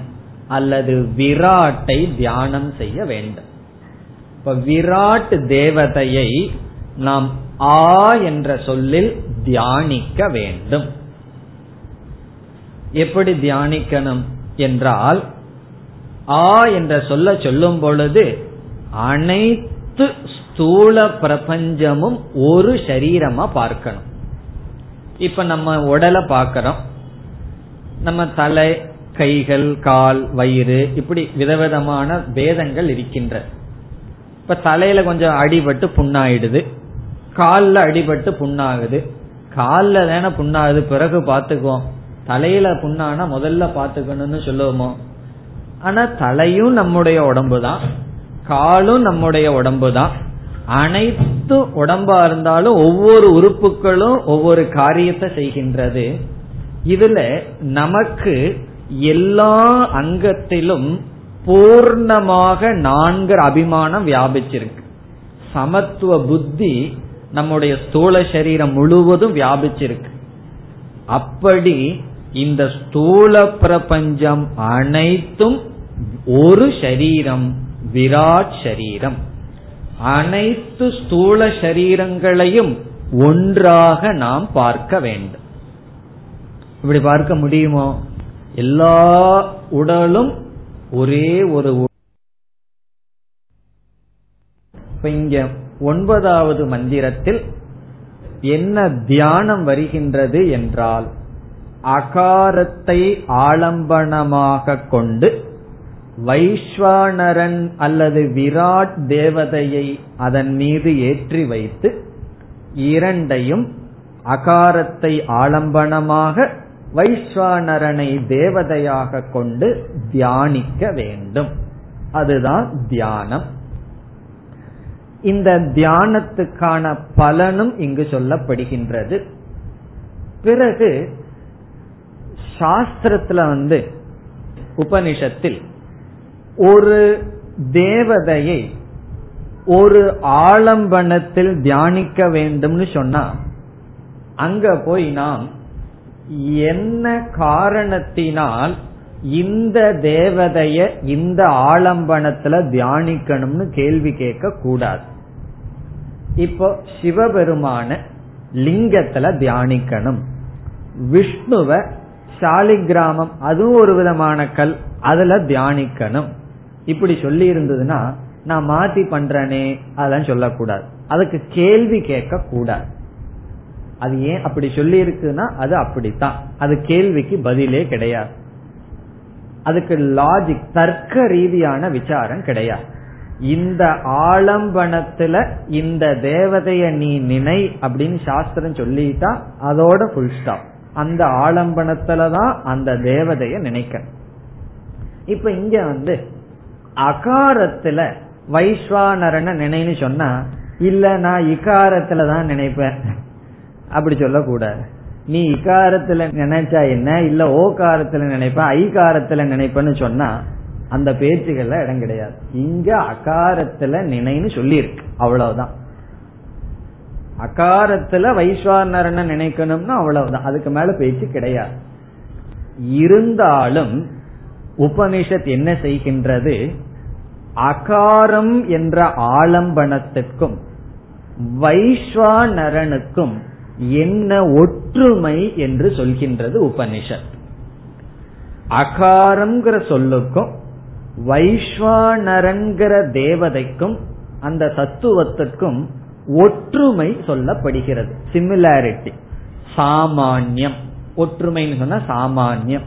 அல்லது விராட்டை தியானம் செய்ய வேண்டும். இப்ப விராட் தேவதையை நாம் ஆ என்ற சொல்லில் தியானிக்க வேண்டும். எப்படி தியானிக்கணும் என்றால், ஆ என்ற சொல்ல சொல்லும் பொழுது அனைத்து ஸ்தூல பிரபஞ்சமும் ஒரு சரீரமா பார்க்கணும். இப்ப நம்ம உடலை பார்க்கிறோம், நம்ம தலை, கைகள், கால், வயிறு, இப்படி விதவிதமான பேதங்கள் இருக்கின்ற. இப்ப தலையில கொஞ்சம் அடிபட்டு புண்ணாயிடுது, காலில் அடிபட்டு புண்ணாகுது. காலில் தானே புண்ணாகுது, பிறகு பார்த்துக்குவோம், தலையில புண்ணானா முதல்ல பார்த்துக்கணும்னு சொல்லுவோமோ? ஆனா தலையும் நம்முடைய உடம்பு தான், காலும் நம்முடைய உடம்பு தான். அனைத்து உடம்பா இருந்தாலும் ஒவ்வொரு உறுப்புகளும் ஒவ்வொரு காரியத்தை செய்கின்றது. இதுல நமக்கு எல்லா அங்கத்திலும் பூர்ணமாக நான்கு அபிமானம் வியாபிச்சிருக்கு. சமத்துவ புத்தி நம்முடைய ஸ்தூல சரீரம் முழுவதும் வியாபிச்சிருக்கு. அப்படி இந்த ஸ்தூல பிரபஞ்சம் அனைத்தும் ஒரு சரீரம், விராட் சரீரம். அனைத்து ஸ்தூல சரீரங்களையும் ஒன்றாக நாம் பார்க்க வேண்டும். இப்படி பார்க்க முடியுமோ? எல்லா உடலும் ஒரே ஒரு. இங்க 9வது மந்திரத்தில் என்ன தியானம் வருகின்றது என்றால், அகாரத்தை ஆலம்பனமாக கொண்டு வைஸ்வானரன் அல்லது விராட் தேவதையை அதன் மீது ஏற்றி வைத்து, இரண்டையும் அகாரத்தை ஆலம்பனமாக வைஸ்வானரனை தேவதையாக கொண்டு தியானிக்க வேண்டும். அதுதான் தியானம். இந்த தியானத்துக்கான பலனும் இங்கு சொல்லப்படுகின்றது. பிறகு சாஸ்திரத்துல உபனிஷத்தில் ஒரு தேவதையை ஒரு ஆலம்பனத்தில் தியானிக்க வேண்டும்னு சொன்னா, அங்க போய் நாம் என்ன காரணத்தினால் இந்த தேவதைய இந்த ஆலம்பனத்துல தியானிக்கணும்னு கேள்வி கேட்க கூடாது. இப்போ சிவபெருமான லிங்கத்துல தியானிக்கணும், விஷ்ணுவ சாலிகிராமம் அதுவும் ஒரு விதமான கல், அதுல தியானிக்கணும், இப்படி சொல்லி இருந்ததுன்னா நான் மாத்தி பண்றேனே அதெல்லாம் சொல்லக்கூடாது. அதுக்கு கேள்வி கேட்க கூடாது. அது ஏன் அப்படி சொல்லி இருக்குன்னா அது அப்படித்தான், அது கேள்விக்கு பதிலே கிடையாது. அதுக்கு லாஜிக், தர்க்க ரீதியான விசாரம் கிடையாது. இந்த ஆலம்பனத்துல இந்த தேவதைய நீ நினை அப்படின்னு சாஸ்திரம் சொல்லிட்டா அதோட ஃபுல் ஸ்டாப். அந்த ஆலம்பனத்துலதான் அந்த தேவதைய நினைக்க. இப்ப இங்க அகாரத்துல வைஸ்வானரனை நினைன்னு சொன்னா, இல்ல நான் இகாரத்துலதான் நினைப்பேன், அப்படி சொல்லக்கூடாது. நீ இக்காரத்துல நினைச்சா என்ன, இல்ல ஓ காரத்துல நினைப்ப, ஐ காரத்துல நினைப்பன்னு சொன்னா அந்த பேச்சுகள்ல இடம் கிடையாது. இங்க அகாரத்துல நினைன்னு சொல்லி இருக்கு, அவ்வளவுதான். அகாரத்துல வைஸ்வரனை நினைக்கணும்னா அவ்வளவுதான், அதுக்கு மேல பேச்சு கிடையாது. இருந்தாலும் உபனிஷத் என்ன செய்கின்றது, அகாரம் என்ற ஆலம்பனத்திற்கும் வைஸ்வரனுக்கும் என்ன ஒற்றுமை என்று சொல்கின்றது உபனிஷத். அகாரம்ங்கிற சொல்லுக்கும் வைஸ்வானரன்கிற தேவதைக்கும் அந்த தத்துவத்திற்கும் ஒற்றுமை சொல்லப்படுகிறது. சிமிலாரிட்டி, சாமான்யம். ஒற்றுமைன்னு சொன்னா சாமான்யம்.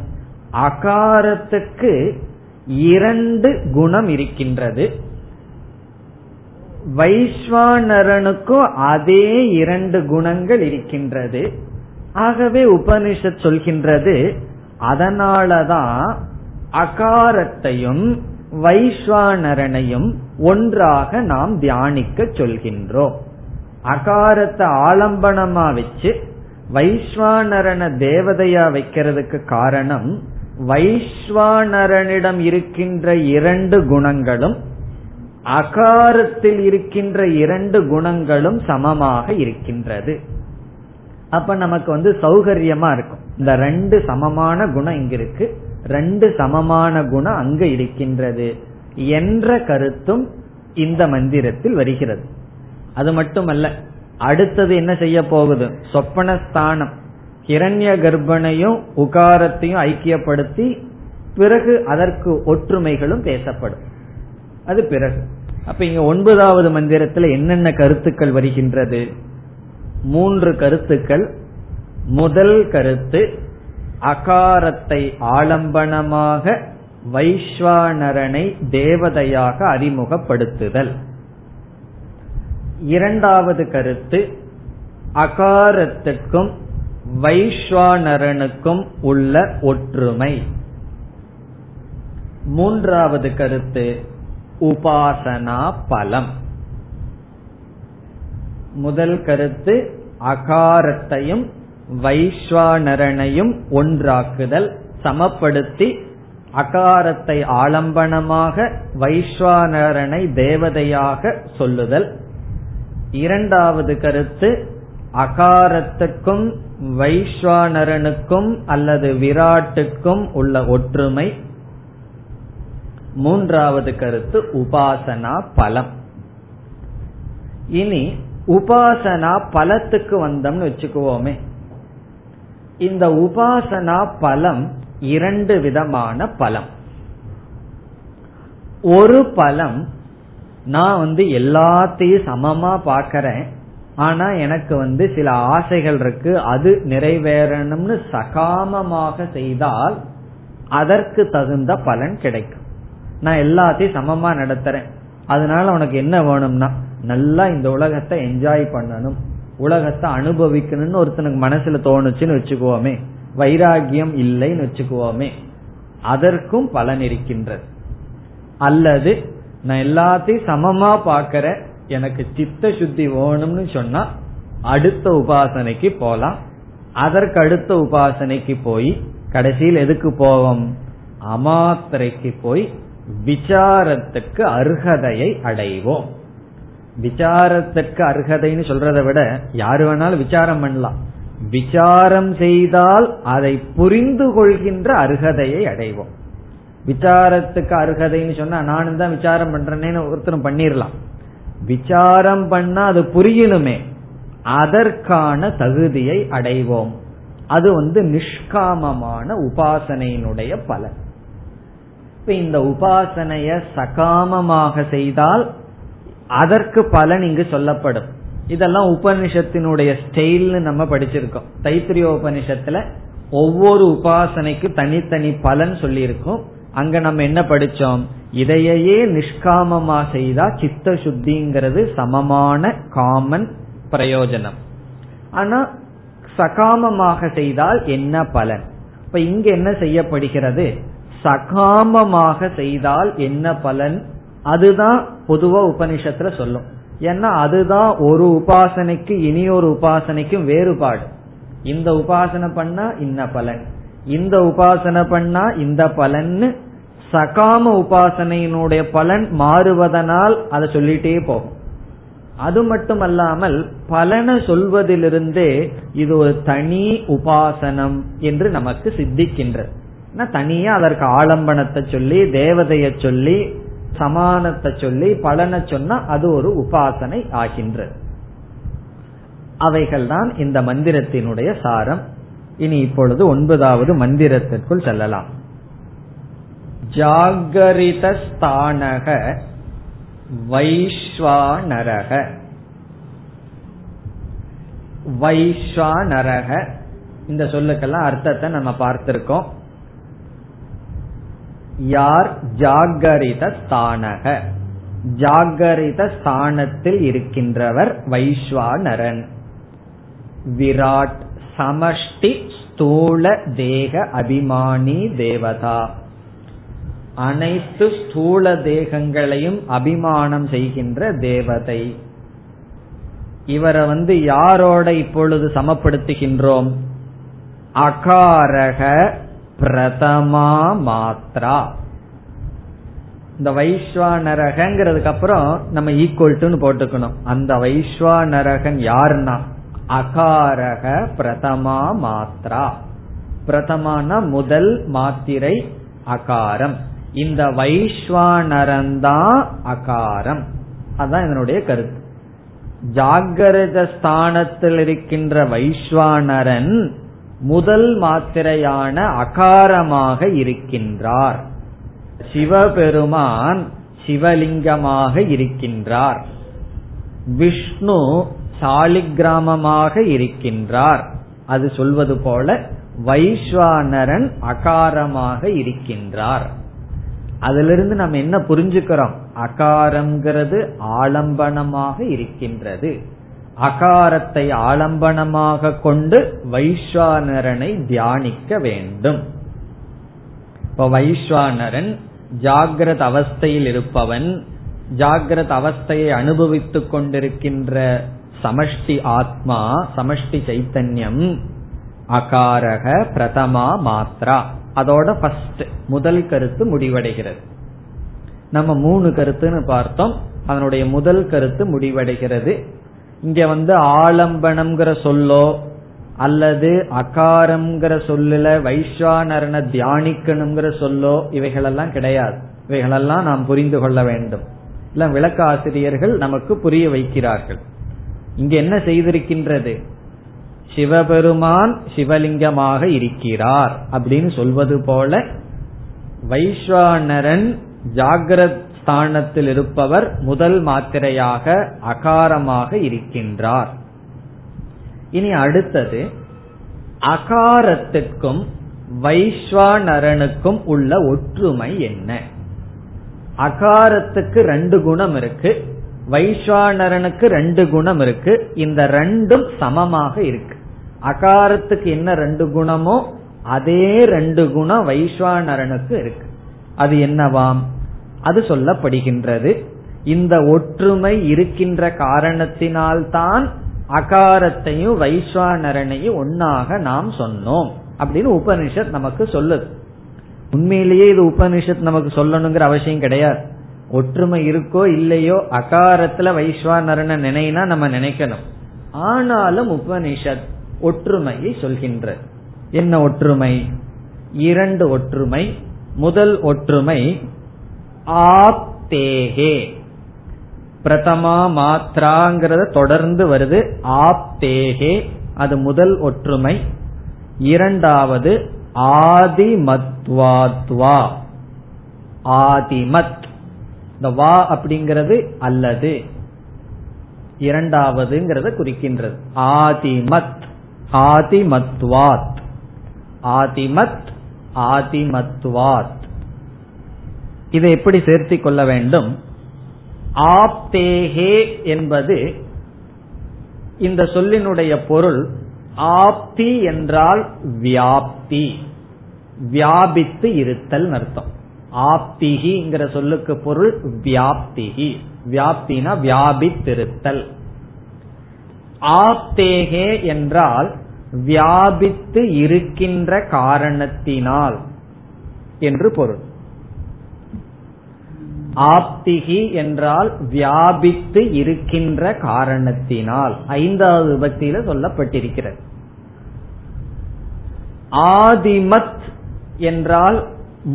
அகாரத்துக்கு 2 குணம் இருக்கின்றது, வைஸ்வானரனுக்கும் அதே 2 குணங்கள் இருக்கின்றது. ஆகவே உபனிஷத் சொல்கின்றது, அதனாலதான் அகாரத்தையும் வைஸ்வானரனையும் ஒன்றாக நாம் தியானிக்க சொல்கின்றோம். அகாரத்தை ஆலம்பனமா வச்சு வைஸ்வானரனை தேவதையா வைக்கிறதுக்கு காரணம், வைஸ்வானரனிடம் இருக்கின்ற 2 குணங்களும் அகாரத்தில் இருக்கின்ற 2 குணங்களும் சமமாக இருக்கின்றது. அப்ப நமக்கு சௌகரியமா இருக்கும். இந்த 2 சமமான குணம் இங்க இருக்கு, 2 சமமான குணம் அங்க இருக்கின்றது என்ற கருத்தும் இந்த மந்திரத்தில் வருகிறது. அது மட்டுமல்ல, அடுத்தது என்ன செய்ய போகுது, சொப்பனஸ்தானம். கிரண்ய கர்ப்பனையும் உகாரத்தையும் ஐக்கியப்படுத்தி பிறகு அதற்கு ஒற்றுமைகளும் பேசப்படும். அது பிறகு அப்ப இங்க 9வது மந்திரத்துல என்னென்ன கருத்துக்கள் வருகின்றது? 3 கருத்துக்கள். முதல் கருத்து, அகாரத்தை ஆலம்பனமாக வைஸ்வானரனை தேவதையாக அறிமுகப்படுத்துதல். இரண்டாவது கருத்து, அகாரத்துக்கும் வைஸ்வானரனுக்கும் உள்ள ஒற்றுமை. மூன்றாவது கருத்து, உபாசனா பலம். முதல் கருத்து அகாரத்தையும் வைஸ்வானரனையும் ஒன்றாக்குதல், சமப்படுத்தி அகாரத்தை ஆலம்பனமாக வைஸ்வானரனை தேவதையாக சொல்லுதல். இரண்டாவது கருத்து, அகாரத்துக்கும் வைஸ்வானரனுக்கும் அல்லது விராட்டுக்கும் உள்ள ஒற்றுமை. மூன்றாவது கருத்து உபாசனா பலம். இனி உபாசனா பலத்துக்கு வந்தோம்னு வச்சுக்குவோமே, இந்த உபாசனா பலம் 2 விதமான பலம். ஒரு பலம், நான் எல்லாத்தையும் சமமா பாக்கிறேன், ஆனா எனக்கு சில ஆசைகள் இருக்கு, அது நிறைவேறணும்னு சகாமமாக செய்தால் அதற்கு தகுந்த பலன் கிடைக்கும். நான் எல்லாத்தையும் சமமா நடத்துறேன், அதனால உனக்கு என்ன வேணும்னா நல்லா இந்த உலகத்தை என்ஜாய் பண்ணணும், உலகத்தை அனுபவிக்கணும்னு ஒருத்தனுக்கு மனசுல தோணுச்சுன்னு வச்சுக்குவோமே, வைராகியம் இல்லைன்னு வச்சுக்குவோமே, அதற்கும் பலன் இருக்கின்றது. அல்லது நான் எல்லாத்தையும் சமமா பாக்கிற, எனக்கு சித்த சுத்தி வேணும்னு சொன்னா அடுத்த உபாசனைக்கு போலாம், அதற்கு அடுத்த உபாசனைக்கு போய் கடைசியில் எதுக்கு போவோம்? அமாத்திரைக்கு போய் விசாரத்துக்கு அர்ஹதையை அடைவோம். விசாரத்துக்கு அர்ஹதைன்னு சொல்றதை விட யாரு வேணாலும் விசாரம் பண்ணலாம், விசாரம் செய்தால் அதை புரிந்து கொள்கின்ற அர்ஹதையை அடைவோம். விசாரத்துக்கு அர்ஹதைன்னு சொன்னா நானும் தான் விசாரம் பண்றேன்னு ஒருத்தரும் பண்ணிடலாம், விசாரம் பண்ணா அது புரியணுமே, அதற்கான தகுதியை அடைவோம். அது நிஷ்காமமான உபாசனையினுடைய பலன். இந்த உபாசனைய சகாமமாக செய்தால் அதற்கு பலன் இங்கு சொல்லப்படும். இதெல்லாம் உபனிஷத்தினுடைய ஸ்டைல்னு நம்ம படிச்சிருக்கோம். தைத்திரிய உபனிஷத்துல ஒவ்வொரு உபாசனைக்கு தனித்தனி பலன் சொல்லி இருக்கும். அங்க நம்ம என்ன படிச்சோம்? இதையே நிஷ்காமமா செய்தா சித்த சுத்திங்கிறது சமமான காமன் பிரயோஜனம், ஆனா சகாமமாக செய்தால் என்ன பலன்? இப்ப இங்க என்ன செய்யப்படுகிறது? சகாமமாக செய்தால் என்ன பலன்? அதுதான் பொதுவா உபனிஷத்துல சொல்லும். ஏன்னா அதுதான் ஒரு உபாசனைக்கு இனி ஒரு உபாசனைக்கும் வேறுபாடு. இந்த உபாசனை பண்ணா இன்ன பலன், இந்த உபாசனை பண்ணா இந்த பலன்னு சகாம உபாசனையினுடைய பலன் மாறுவதனால் அதை சொல்லிட்டே போகும். அது மட்டும் அல்லாமல் பலனை சொல்வதிலிருந்தே இது ஒரு தனி உபாசனம் என்று நமக்கு சித்திக்கின்றது. தனியா அதற்கு ஆலம்பனத்தை சொல்லி, தேவதைய சொல்லி, சமானத்தை சொல்லி, பலனை சொன்னா அது ஒரு உபாசனை ஆகின்றது. அவைகள் தான் இந்த மந்திரத்தினுடைய சாரம். இனி இப்பொழுது 9வது மந்திரத்திற்குள் செல்லலாம். ஜாகரித ஸ்தானக வைஸ்வானரக. வைஸ்வானரக இந்த சொல்லுக்கெல்லாம் அர்த்தத்தை நம்ம பார்த்திருக்கோம். யார்? ஜாகரித ஸ்தானக, ஜாகரித ஸ்தானத்தில் இருக்கின்றவர் வைஸ்வானரன். விராட் சமஷ்டி ஸ்தூல தேக அபிமானி தேவதா, அனைத்து ஸ்தூல தேகங்களையும் அபிமானம் செய்கின்ற தேவதை. இவரை யாரோட இப்பொழுது சமப்படுத்துகின்றோம்? அகாரக பிரதமா மாத்ரா. இந்த வைஸ்வானரகங்கிறதுக்கு அப்புறம் நம்ம ஈக்குவல் டுன்னு போட்டுக்கணும். அந்த வைஸ்வானரகன் யாருன்னா அகாரக பிரதமா மாத்ரா. பிரதமான முதல் மாத்திரை அகாரம். இந்த வைஸ்வானரந்தா அகாரம். அதான் இதனுடைய கருத்து. ஜாகரித ஸ்தானத்தில் இருக்கின்ற வைஸ்வானரன் முதல் மாத்திரையான அகாரமாக இருக்கின்றார். சிவபெருமான் சிவலிங்கமாக இருக்கின்றார், விஷ்ணு சாலிகிராமமாக இருக்கின்றார். அது சொல்வது போல வைஸ்வானரன் அகாரமாக இருக்கின்றார். அதிலிருந்து நாம் என்ன புரிஞ்சுக்கிறோம்? அகாரம்ங்கிறது ஆலம்பனமாக இருக்கின்றது. அகாரத்தை ஆலம்பனமாக கொண்டு வைஸ்வானரனை தியானிக்க வேண்டும். இப்ப வைஸ்வானரன் ஜாகிரத அவஸ்தையில் இருப்பவன், ஜாகிரத அவஸ்தையை அனுபவித்துக் கொண்டிருக்கின்ற சமஷ்டி ஆத்மா, சமஷ்டி சைத்தன்யம். அகாரக பிரதமா மாத்ரா, அதோட ஃபர்ஸ்ட் முதல் கருத்து முடிவடைகிறது. நம்ம 3 கருத்துன்னு பார்த்தோம், அதனுடைய முதல் கருத்து முடிவடைகிறது. இங்க ஆலம்பனம்ங்கிற சொல்லோ அல்லது அகாரம்ங்கிற சொல்லுல வைஸ்வானரன தியானிக்கணுங்கிற சொல்லோ இவைகளெல்லாம் கிடையாது. இவைகளெல்லாம் நாம் புரிந்து கொள்ள வேண்டும். இல்ல விளக்க ஆசிரியர்கள் நமக்கு புரிய வைக்கிறார்கள். இங்க என்ன செய்திருக்கின்றது? சிவபெருமான் சிவலிங்கமாக இருக்கிறார் அப்படின்னு சொல்வது போல வைஸ்வானரன் ஜாகிரத் ஸ்தானத்தில் இருப்பவர் முதல் மாத்திரையாக அகாரமாக இருக்கின்றார். இனி அடுத்தது அகாரத்திற்கும் வைஸ்வானரனுக்கும் உள்ள ஒற்றுமை என்ன? அகாரத்துக்கு 2 குணம் இருக்கு, வைஸ்வானரனுக்கு 2 குணம் இருக்கு. இந்த 2ம் சமமாக இருக்கு. அகாரத்துக்கு என்ன 2 குணமோ அதே 2 குணம் வைஸ்வானரனுக்கு இருக்கு. அது என்னவாம்? அது சொல்லப்படுகின்றது. இந்த ஒற்றுமை இருக்கின்ற காரணத்தினால்தான் அகாரத்தையும் வைஸ்வானரனையும் ஒன்னாக நாம் சொன்னோம் அப்படின்னு உபனிஷத் நமக்கு சொல்லுது. உண்மையிலேயே இது உபனிஷத் நமக்கு சொல்லணுங்கிற அவசியம் கிடையாது. ஒற்றுமை இருக்கோ இல்லையோ அகாரத்துல வைஸ்வானரனை நினைனா நம்ம நினைக்கணும். ஆனாலும் உபனிஷத் ஒற்றுமையை சொல்கின்ற. என்ன ஒற்றுமை? 2 ஒற்றுமை. முதல் ஒற்றுமை ஆப்தேஹே, பிரதமா மாத்ராங்கிறத தொடர்ந்து வருது ஆப்தேஹே, அது முதல் ஒற்றுமை. 2வது ஆதிமத்வாத்வா, ஆதிமத் இந்த வா அப்படிங்கிறது அல்லது 2வதுங்கிறத குறிக்கின்றது. ஆதிமத் ஆதிமத்வாத், ஆதிமத் ஆதிமத்வாத். இதை எப்படி சேர்த்திக் கொள்ள வேண்டும்? ஆப்தேஹே என்பது இந்த சொல்லினுடைய பொருள். ஆப்தி என்றால் வியாப்தி, வியாபித்து இருத்தல் அர்த்தம். ஆப்திகிங்கிற சொல்லுக்கு பொருள் வியாப்திகி, வியாப்தினா வியாபித்திருத்தல். ஆப்தேஹே என்றால் வியாபித்து இருக்கின்ற காரணத்தினால் என்று பொருள். ஆப்திகி என்றால் வியாபித்து இருக்கின்ற காரணத்தினால், 5வது விபத்தியில சொல்லப்பட்டிருக்கிறது. ஆதிமத் என்றால்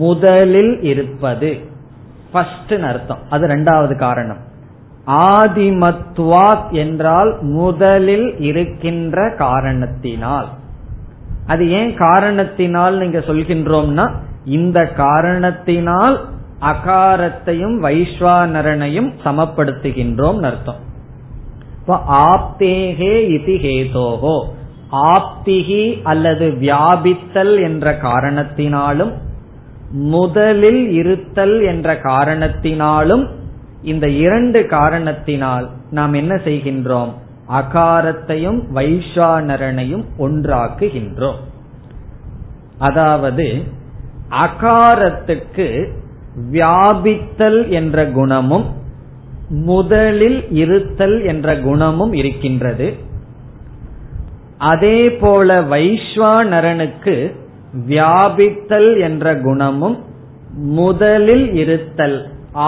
முதலில் இருப்பது, ஃபர்ஸ்ட் அர்த்தம். அது 2வது காரணம். ஆதிமத்வாத் என்றால் முதலில் இருக்கின்ற காரணத்தினால். அது ஏன் காரணத்தினால் நீங்க சொல்கின்றோம்னா, இந்த காரணத்தினால் அகாரத்தையும் வைஸ்வானரனையும் சமப்படுத்துகின்றோம் அர்த்தம். இப்போ ஆப்தேஹே இதி ஹேதோஹோ, ஆப்திஹி அல்லது வியாபித்தல் என்ற காரணத்தினாலும் முதலில் இருத்தல் என்ற காரணத்தினாலும், இந்த 2 காரணத்தினால் நாம் என்ன செய்கின்றோம்? அகாரத்தையும் வைஸ்வானரனையும் ஒன்றாக்குகின்றோம். அதாவது அகாரத்துக்கு வியாபித்தல் என்ற குணமும் முதலில் இருத்தல் என்ற குணமும் இருக்கின்றது. அதே போல வைஸ்வானரனுக்கு வியாபித்தல் என்ற குணமும் முதலில் இருத்தல்,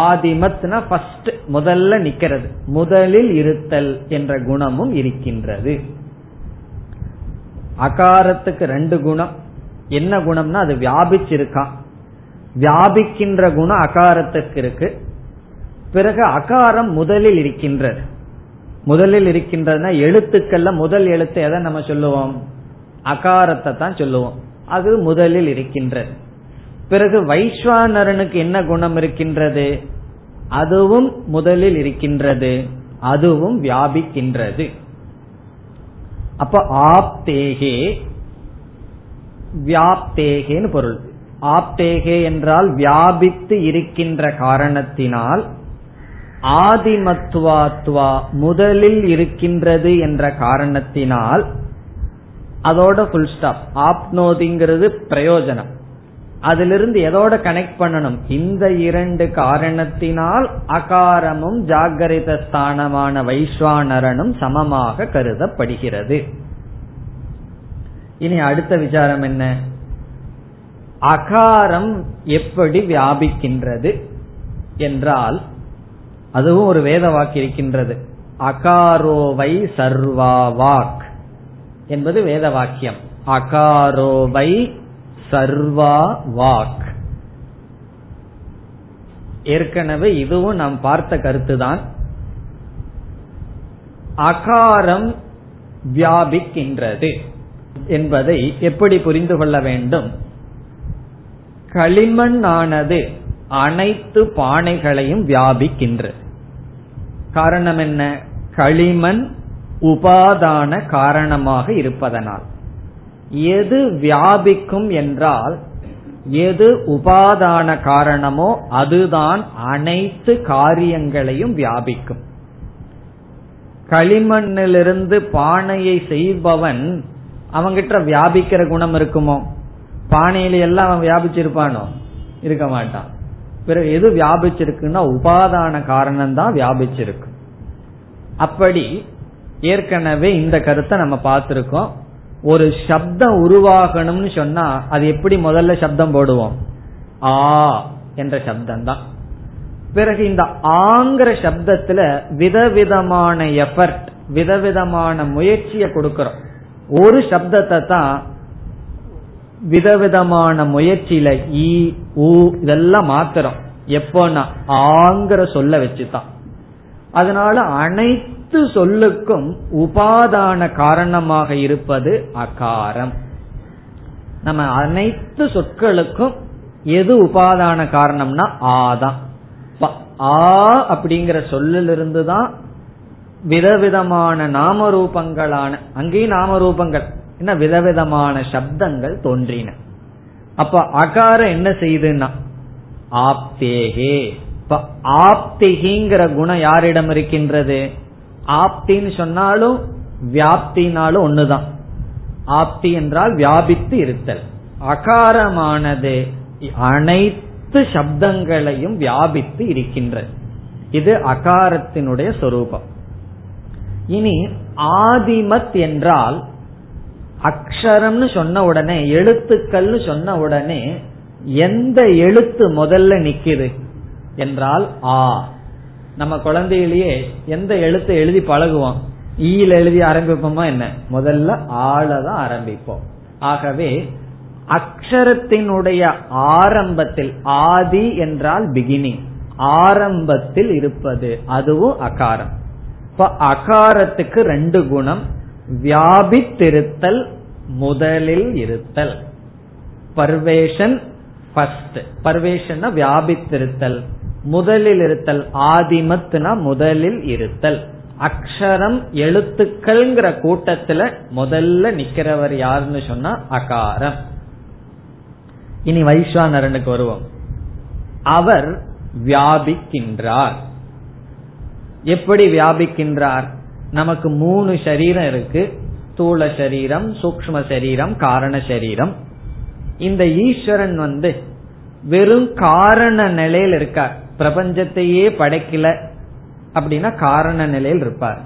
ஆதிமத்னா ஃபர்ஸ்ட் முதல்ல நிக்கிறது, முதலில் இருத்தல் என்ற குணமும் இருக்கின்றது. அகாரத்துக்கு 2 குணம். என்ன குணம்னா அது வியாபிச்சிருக்கான், வியாபிக்கின்ற குணம் அகாரத்துக்கு இருக்கு. பிறகு அகாரம் முதலில் இருக்கின்றது. முதலில் இருக்கின்றதுனா எழுத்துக்கள்ல முதல் எழுத்து எதை நம்ம சொல்லுவோம்? அகாரத்தை தான் சொல்லுவோம். அது முதலில் இருக்கின்றது. பிறகு வைஸ்வானரனுக்கு என்ன குணம் இருக்கின்றது? அதுவும் முதலில் இருக்கின்றது, அதுவும் வியாபிக்கின்றது. அப்ப ஆப்தேகே வியாப்தேகேன்னு பொருள். ஆப்தேகே என்றால் வியாபித்து இருக்கின்ற காரணத்தினால், ஆதிமத்வாத்வா முதலில் இருக்கின்றது என்ற காரணத்தினால், அதோட ஃபுல் ஸ்டாப். ஆப்னோதிங்கிறது பிரயோஜனம், அதிலிருந்து எதோட கனெக்ட் பண்ணணும், இந்த இரண்டு காரணத்தினால் அகாரமும் ஜாகிரத ஸ்தானமான வைஸ்வானரனும் சமமாக கருதப்படுகிறது. இனி அடுத்த விசாரம் என்ன? அகாரம் எப்படி வியாபிக்கின்றது என்றால், அதுவும் ஒரு வேத வாக்கு இருக்கின்றது. அகாரோவை சர்வா வாக் என்பது வேத வாக்கியம். அகாரோவை சர்வா வாக், ஏற்கனவே இதுவும் நாம் பார்த்த கருத்துதான். அகாரம் வியாபிக்கின்றது என்பதை எப்படி புரிந்து கொள்ள வேண்டும்? களிமண் ஆனது அனைத்து பானைகளையும் வியாபிக்கின்றது. காரணம் என்ன? களிமண் உபாதான காரணமாக இருப்பதனால். எது வியாபிக்கும் என்றால், எது உபாதான காரணமோ அதுதான் அனைத்து காரியங்களையும் வியாபிக்கும். களிமண்ணிலிருந்து பானையை செய்பவன், அவங்கிட்ட வியாபிக்கிற குணம் இருக்குமோ? பானையில எல்லாம் அவன் வியாபிச்சிருப்பானோ? இருக்க மாட்டான். பிறகு எது வியாபிச்சிருக்குன்னா உபாதான காரணம் தான் வியாபிச்சிருக்கு. அப்படி ஏற்கனவே இந்த கருத்தை நம்ம பார்த்திருக்கோம். ஒரு சப்தம் உருவாகணும்னு சொன்னா அது எப்படி முதல்ல சப்தம் போடுவோம்? ஆ என்ற சப்தம் தான். பிறகு இந்த ஆங்கிற சப்தத்துல விதவிதமான எஃபர்ட், விதவிதமான முயற்சியை கொடுக்கிறோம். ஒரு சப்தத்தை தான் விதவிதமான முயற்சியில ஈ ஊ இதெல்லாம் மாத்திரம். எப்போனா ஆங்கிற சொல்ல வச்சுதான். அதனால அனைத்து சொல்லுக்கும் உபாதான காரணமாக இருப்பது அகாரம். நம்ம அனைத்து சொற்களுக்கும் எது உபாதான காரணம்னா ஆதான். ஆ அப்படிங்கிற சொல்லிலிருந்து தான் விதவிதமான நாமரூபங்களான, அங்கேயும் நாமரூபங்கள் என்ன, விதவிதமான சப்தங்கள் தோன்றின. அப்ப அகாரம் என்ன செய்யுதுன்னா ஆப்தேகே. இப்ப ஆப்திகிங்கிற குணம் யாரிடம் இருக்கின்றது? ஆப்தின்னு சொன்னாலும் வியாப்தினாலும் ஒண்ணுதான். ஆப்தி என்றால் வியாபித்து இருத்தல். அகாரமானது அனைத்து சப்தங்களையும் வியாபித்து இருக்கின்றது. இது அகாரத்தினுடைய சொரூபம். இனி ஆதிமத் என்றால், அக்ஷரம்னு சொன்ன உடனே, எழுத்துக்கள் சொன்ன உடனே எந்த எழுத்து முதல்ல நிக்குது என்றால் ஆ. நம்ம குழந்தையிலேயே எந்த எழுத்து எழுதி பழகுவோம்? ஈல எழுதி ஆரம்பிப்போமா என்ன? முதல்ல ஆலதான் ஆரம்பிப்போம். ஆகவே அக்ஷரத்தினுடைய ஆரம்பத்தில், ஆதி என்றால் பிகினிங், ஆரம்பத்தில் இருப்பது அதுவும் அகாரம். இப்ப அகாரத்துக்கு ரெண்டு குணம், வியாபித்திருத்தல், முதலில் இருத்தல். பர்வேஷன் ஃபர்ஸ்ட், பர்வேஷன்னா வியாபித்திருத்தல், முதலில் இருத்தல். ஆதிமத்னா முதலில் இருத்தல். அக்ஷரம் எழுத்துக்கள்ங்கிற கூட்டத்துல முதல்ல நிக்கிறவர் யாருன்னு சொன்னா அகாரம். இனி வைஸ்வானரனுக்கு வருவோம். அவர் வியாபிக்கின்றார். எப்படி வியாபிக்கின்றார்? நமக்கு 3 சரீரம் இருக்கு. ஸ்தூல சரீரம், சூக்ஷ்ம சரீரம், காரண சரீரம். இந்த ஈஸ்வரன் வந்து வெறும் காரண நிலையில் இருக்கார். பிரபஞ்சத்தையே படைக்கல அப்படின்னா காரண நிலையில் இருப்பார்.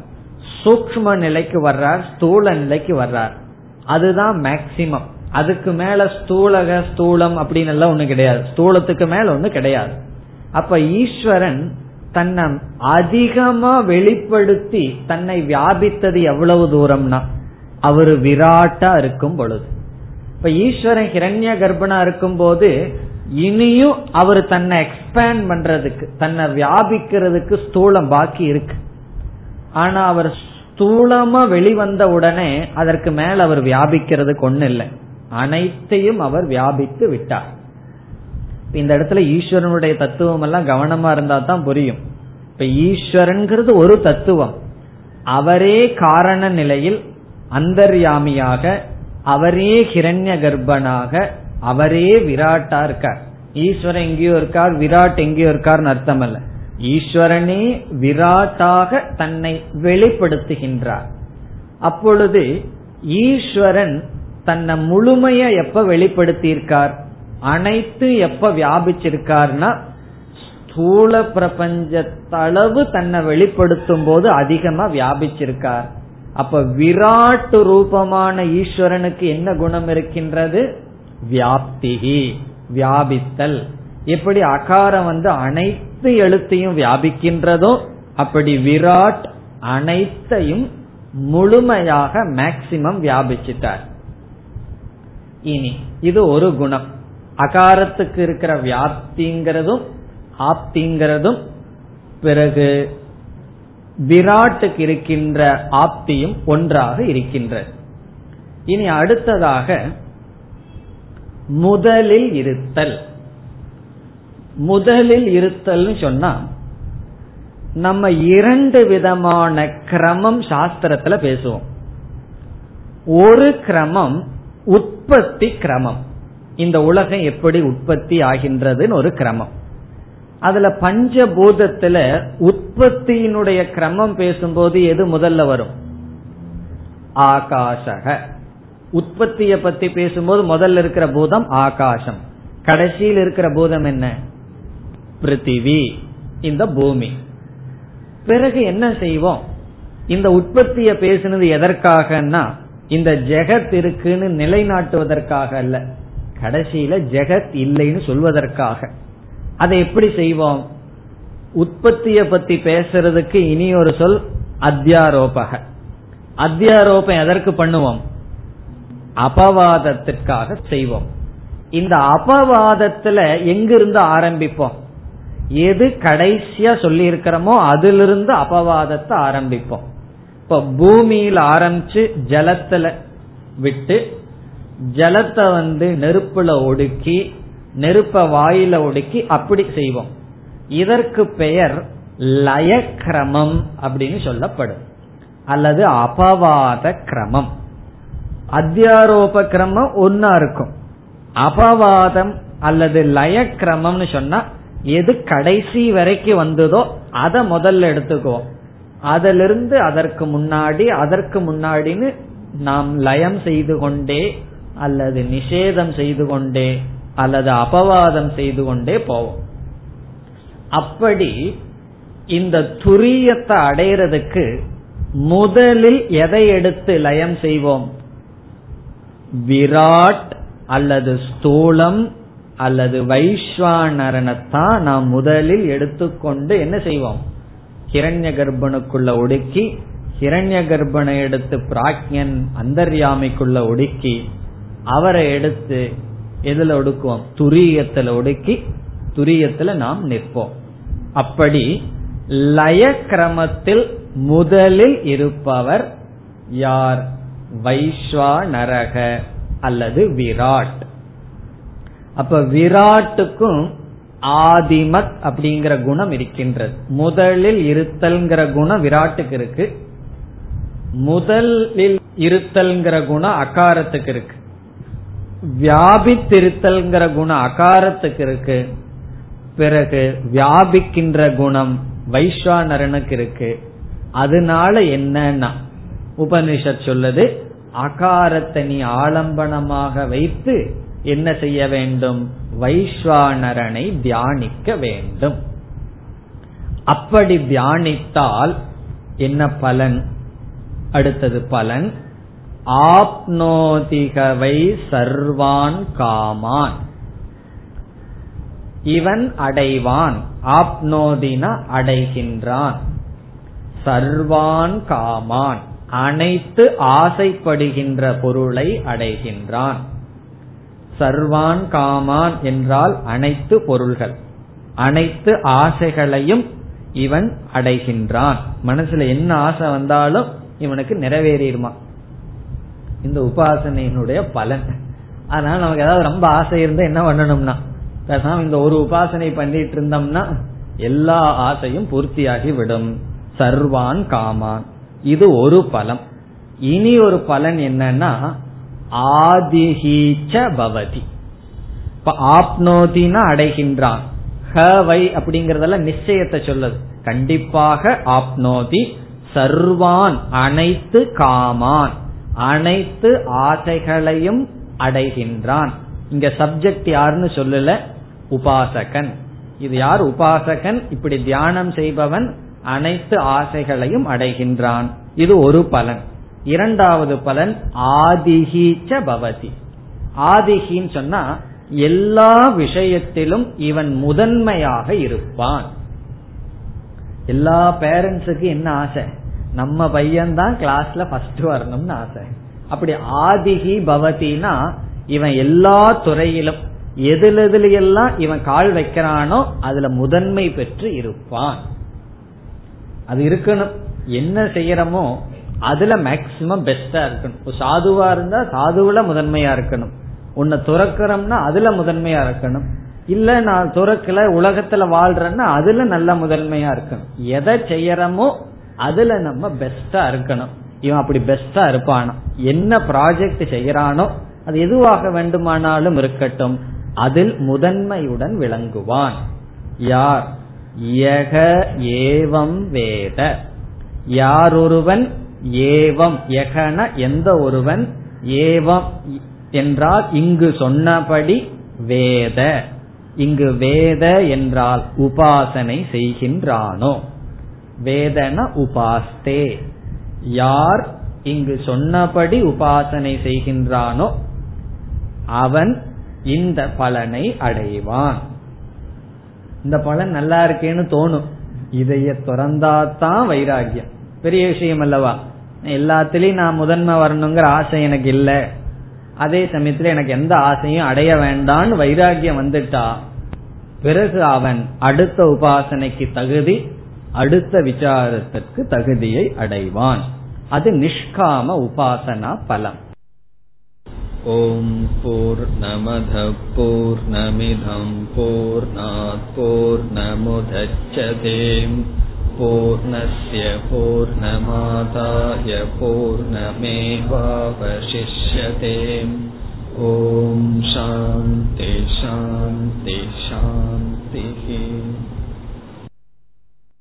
சூக்ஷ்ம நிலைக்கு வர்றார், ஸ்தூல நிலைக்கு வர்றார். அதுதான் மேக்சிமம். அதுக்கு மேல ஸ்தூலக ஸ்தூலம் அப்படின்னு எல்லாம் ஒண்ணு கிடையாது. ஸ்தூலத்துக்கு மேல ஒண்ணு கிடையாது. அப்ப ஈஸ்வரன் தன்னை அதிகமா வெளிப்படுத்தி தன்னை வியாபித்தது எவ்வளவு தூரம்னா அவரு விராட்டா இருக்கும் பொழுது. இப்ப ஈஸ்வரன் ஹிரண்ய கர்ப்பனா இருக்கும் போது இனியும் அவரு தன்னை எக்ஸ்பேண்ட் பண்றதுக்கு, தன்னை வியாபிக்கிறதுக்கு ஸ்தூலம் பாக்கி இருக்கு. ஆனா அவர் ஸ்தூலமா வெளிவந்த உடனே அதற்கு மேல அவர் வியாபிக்கிறதுக்கு ஒண்ணு இல்லை, அனைத்தையும் அவர் வியாபித்து விட்டார். இந்த இடத்துல ஈஸ்வரனுடைய தத்துவம் எல்லாம் கவனமா இருந்தா தான் புரியும். இப்ப ஈஸ்வரன்கிறது ஒரு தத்துவம், அவரே காரண நிலையில் அந்தர்யாமியாக, அவரே ஹிரண்ய கர்ப்பனாக, அவரே விராட்டா இருக்கார். ஈஸ்வரன் எங்கேயோ இருக்கார், விராட் எங்கேயோ இருக்கார்னு அர்த்தம் அல்ல. ஈஸ்வரனே விராட்டாக தன்னை வெளிப்படுத்துகின்றார். அப்பொழுது ஈஸ்வரன் தன்னை முழுமைய எப்ப வெளிப்படுத்தியிருக்கார், அனைத்து எப்ப வியாபிச்சிருக்கார்னா ஸ்தூல பிரபஞ்சத்தளவு தன்னை வெளிப்படுத்தும் போது அதிகமா வியாபிச்சிருக்கார். அப்ப விராட் ரூபமான ஈஸ்வரனுக்கு என்ன குணம் இருக்கின்றது, வியாப்திகி, வியாபித்தல். எப்படி அகாரம் அனைத்து எழுத்தையும் வியாபிக்கின்றதோ அப்படி விராட் அனைத்தையும் முழுமையாக மேக்சிமம் வியாபிச்சிட்டார். இனி இது ஒரு குணம். அகாரத்துக்கு இருக்கிற வியாப்திங்கிறதும் ஆப்திங்கிறதும், பிறகு விராட்டுக்கு இருக்கின்ற ஆப்தியும் ஒன்றாக இருக்கின்றது. இனி அடுத்ததாக முதலில் இருத்தல். முதலில் இருத்தல் சொன்னா நம்ம இரண்டு விதமான கிரமம் சாஸ்திரத்துல பேசுவோம். ஒரு கிரமம் உற்பத்தி கிரமம், இந்த உலகம் எப்படி உற்பத்தி ஆகின்றதுன்னு ஒரு கிரமம். அதுல பஞ்சபூதத்துல உற்பத்தியினுடைய கிரமம் பேசும்போது எது முதல்ல வரும், ஆகாசக. உற்பத்தியை பத்தி பேசும்போது முதல்ல இருக்கிற பூதம் ஆகாசம், கடைசியில் இருக்கிற பூதம் என்ன, பிருத்திவி, இந்த பூமி. பிறகு என்ன செய்வோம், இந்த உற்பத்திய பேசுனது எதற்காகன்னா இந்த ஜெகத் இருக்குன்னு நிலைநாட்டுவதற்காக அல்ல, கடைசியில ஜெகத் இல்லைன்னு சொல்வதற்காக. அதை எப்படி செய்வோம், உற்பத்திய பத்தி பேசுறதுக்கு இனி ஒரு சொல் அத்தியாரோபக. அத்தியாரோபம் எதற்கு பண்ணுவோம், அபவாதத்திற்காக செய்வோம். இந்த அபவாதத்துல எங்கிருந்து ஆரம்பிப்போம், எது கடைசியா சொல்லி இருக்கிறோமோ அதிலிருந்து அபவாதத்தை ஆரம்பிப்போம். இப்ப பூமியில ஆரம்பிச்சு ஜலத்துல விட்டு, ஜலத்தை நெருப்புல ஒடுக்கி, நெருப்ப வாயில ஒடுக்கி அப்படி செய்வோம். இதற்கு பெயர் லய கிரமம் அப்படின்னு சொல்லப்படும், அல்லது அபவாத கிரமம். அத்தியாரோப கிரமம் ஒன்னா இருக்கும், அபவாதம் அல்லது லய கிரமம்னு சொன்னா எது கடைசி வரைக்கும் வந்ததோ அதை முதல்ல எடுத்துக்குவோம். அதிலிருந்து அதற்கு முன்னாடி அதற்கு முன்னாடின்னு நாம் லயம் செய்து கொண்டே அல்லது நிஷேதம் செய்து கொண்டே அல்லது அபவாதம் செய்து கொண்டே போவோம். அப்படி இந்த துரியத்தை அடையிறதுக்கு முதலில் எதை எடுத்து லயம் செய்வோம், விராட் அல்லது ஸ்தூலம் அல்லது வைஸ்வானரனத்தான் நாம் முதலில் எடுத்துக்கொண்டு என்ன செய்வோம், ஹிரண்ய கர்ப்பனுக்குள்ள ஒடுக்கி, ஹிரண்ய கர்ப்பனை எடுத்து பிராக்ஞன் அந்தர்யாமிக்குள்ள ஒடுக்கி, அவரை எடுத்து எதுல ஒடுக்குவோம், துரியத்துல ஒடுக்கி துரியத்துல நாம் நிற்போம். அப்படி லய கிரமத்தில் முதலில் இருப்பவர் யார், வைஸ்வானரக அல்லது விராட். அப்ப விராட்டுக்கும் ஆதிமத் அப்படிங்கிற குணம் இருக்கின்றது. முதலில் இருத்தல்ங்கிற குணம் விராட்டுக்கு இருக்கு, முதலில் இருத்தல்ங்கிற குணம் அகாரத்துக்கு இருக்கு, வியாபித்திருத்தல்ங்கிற குணம் அகாரத்துக்கு இருக்கு, பிறகு வியாபிக்கின்ற குணம் வைஸ்வானரனுக்கு இருக்கு. அதனால என்னன்னா உபனிஷத் சொல்லுது, அகாரத்தை நீ ஆலம்பனமாக வைத்து என்ன செய்ய வேண்டும், வைஸ்வானரனை தியானிக்க வேண்டும். அப்படி தியானித்தால் என்ன பலன், அடுத்தது பலன் ஆப்னோதிகவை சர்வான் காமான், இவன் அடைவான், ஆப்னோதின அடைகின்றான், சர்வான் காமான் அனைத்து ஆசைப்படுகின்ற பொருளை அடைகின்றான். சர்வான் காமான் என்றால் அனைத்து பொருள்கள், அனைத்து ஆசைகளையும் இவன் அடைகின்றான். மனசுல என்ன ஆசை வந்தாலும் இவனுக்கு நிறைவேறிடுமா, இந்த உபாசனையினுடைய பலன். அதனால நமக்கு ஏதாவது ரொம்ப ஆசை இருந்தா என்ன பண்ணணும்னா பேசாம இந்த ஒரு உபாசனை பண்ணிட்டு இருந்தோம்னா எல்லா ஆசையும் பூர்த்தியாகி விடும். சர்வான் காமான், இது ஒரு பலம். இனி ஒரு பலன் என்னன்னா ஆதிஹீச்ச பவதி. இப்ப ஆப்னோதினா அடைகின்றான், ஹவை அப்படிங்கறதெல்லாம் நிச்சயத்தை சொல்லுது. கண்டிப்பாக ஆப்னோதி சர்வான் அனைத்து காமான் அனைத்து ஆசைகளையும் அடைகின்றான். இங்க சப்ஜெக்ட் யாருன்னு சொல்லல, உபாசகன். இது யார்? உபாசகன். இப்படி தியானம் செய்பவன் அனைத்து ஆசைகளையும் அடைகின்றான். இது ஒரு பலன். இரண்டாவது பலன் ஆதிஹீச்ச பவதி. ஆதிஹின்னு சொன்னா எல்லா விஷயத்திலும் இவன் முதன்மையாக இருப்பான். எல்லா பேரண்ட்ஸுக்கு என்ன ஆசை? நம்ம பையன்தான் கிளாஸ்ல ஃபர்ஸ்ட் வரணும்னு ஆசை. அப்படி ஆதிஹி பவதினா இவன் எல்லா துறையிலும் எதுலெல்லாம் இவன் கால் வைக்கிறானோ அதுல முதன்மை பெற்று இருப்பான். அது இருக்கணும். என்ன செய்யறமோ அதுல மேக்சிமம் பெஸ்டா இருக்கணும். சாதுவா இருந்தா சாதுவுல முதன்மையா இருக்கணும். உன்னை துறக்கிறோம்னா அதுல முதன்மையா இருக்கணும். இல்ல நான் துறக்கல உலகத்துல வாழ்றேன்னா அதுல நல்ல முதன்மையா இருக்கணும். எதை செய்யறமோ அதுல நம்ம பெஸ்டா இருக்கணும். இவன் அப்படி பெஸ்டா இருப்பானோ, என்ன ப்ராஜெக்ட் செய்யறானோ அது எதுவாக வேண்டுமானாலும் இருக்கட்டும், அதில் முதன்மையுடன் விளங்குவான். யார்? யக ஏவம் வேத. யாரொருவன் ஏவம், யகன எந்த ஒருவன், ஏவம் என்றால் இங்கு சொன்னபடி வேத, இங்கு வேத என்றால் உபாசனை செய்கின்றானோ, வேதன உபாஸ்தே, யார் இங்கு சொன்னபடி உபாசனை செய்கின்றானோ அவன் இந்த பலனை அடைவான். இந்த பலன் நல்லா இருக்கேன்னு தோணும். இதைய துறந்தாதான் வைராகியம். பெரிய விஷயம் அல்லவா? எல்லாத்திலயும் நான் முதன்மை வரணுங்கிற ஆசை எனக்கு இல்ல, அதே சமயத்துல எனக்கு எந்த ஆசையும் அடைய வேண்டான்னு வைராகியம் வந்துட்டா பிறகு அவன் அடுத்த உபாசனைக்கு தகுதி, அடுத்த விசாரத்திற்கு தகுதியை அடைவான். அது நிஷ்காம உபாசனா பலம். ஓம் பூர்ணமத பூர்ணமிதம் பூர்ணாத் பூர்ணமுதச்யதே பூர்ணஸ்ய பூர்ணமாதாய பூர்ணமேவாவசிஷ்யதே. ஓம் சாந்தி சாந்தி சாந்தி.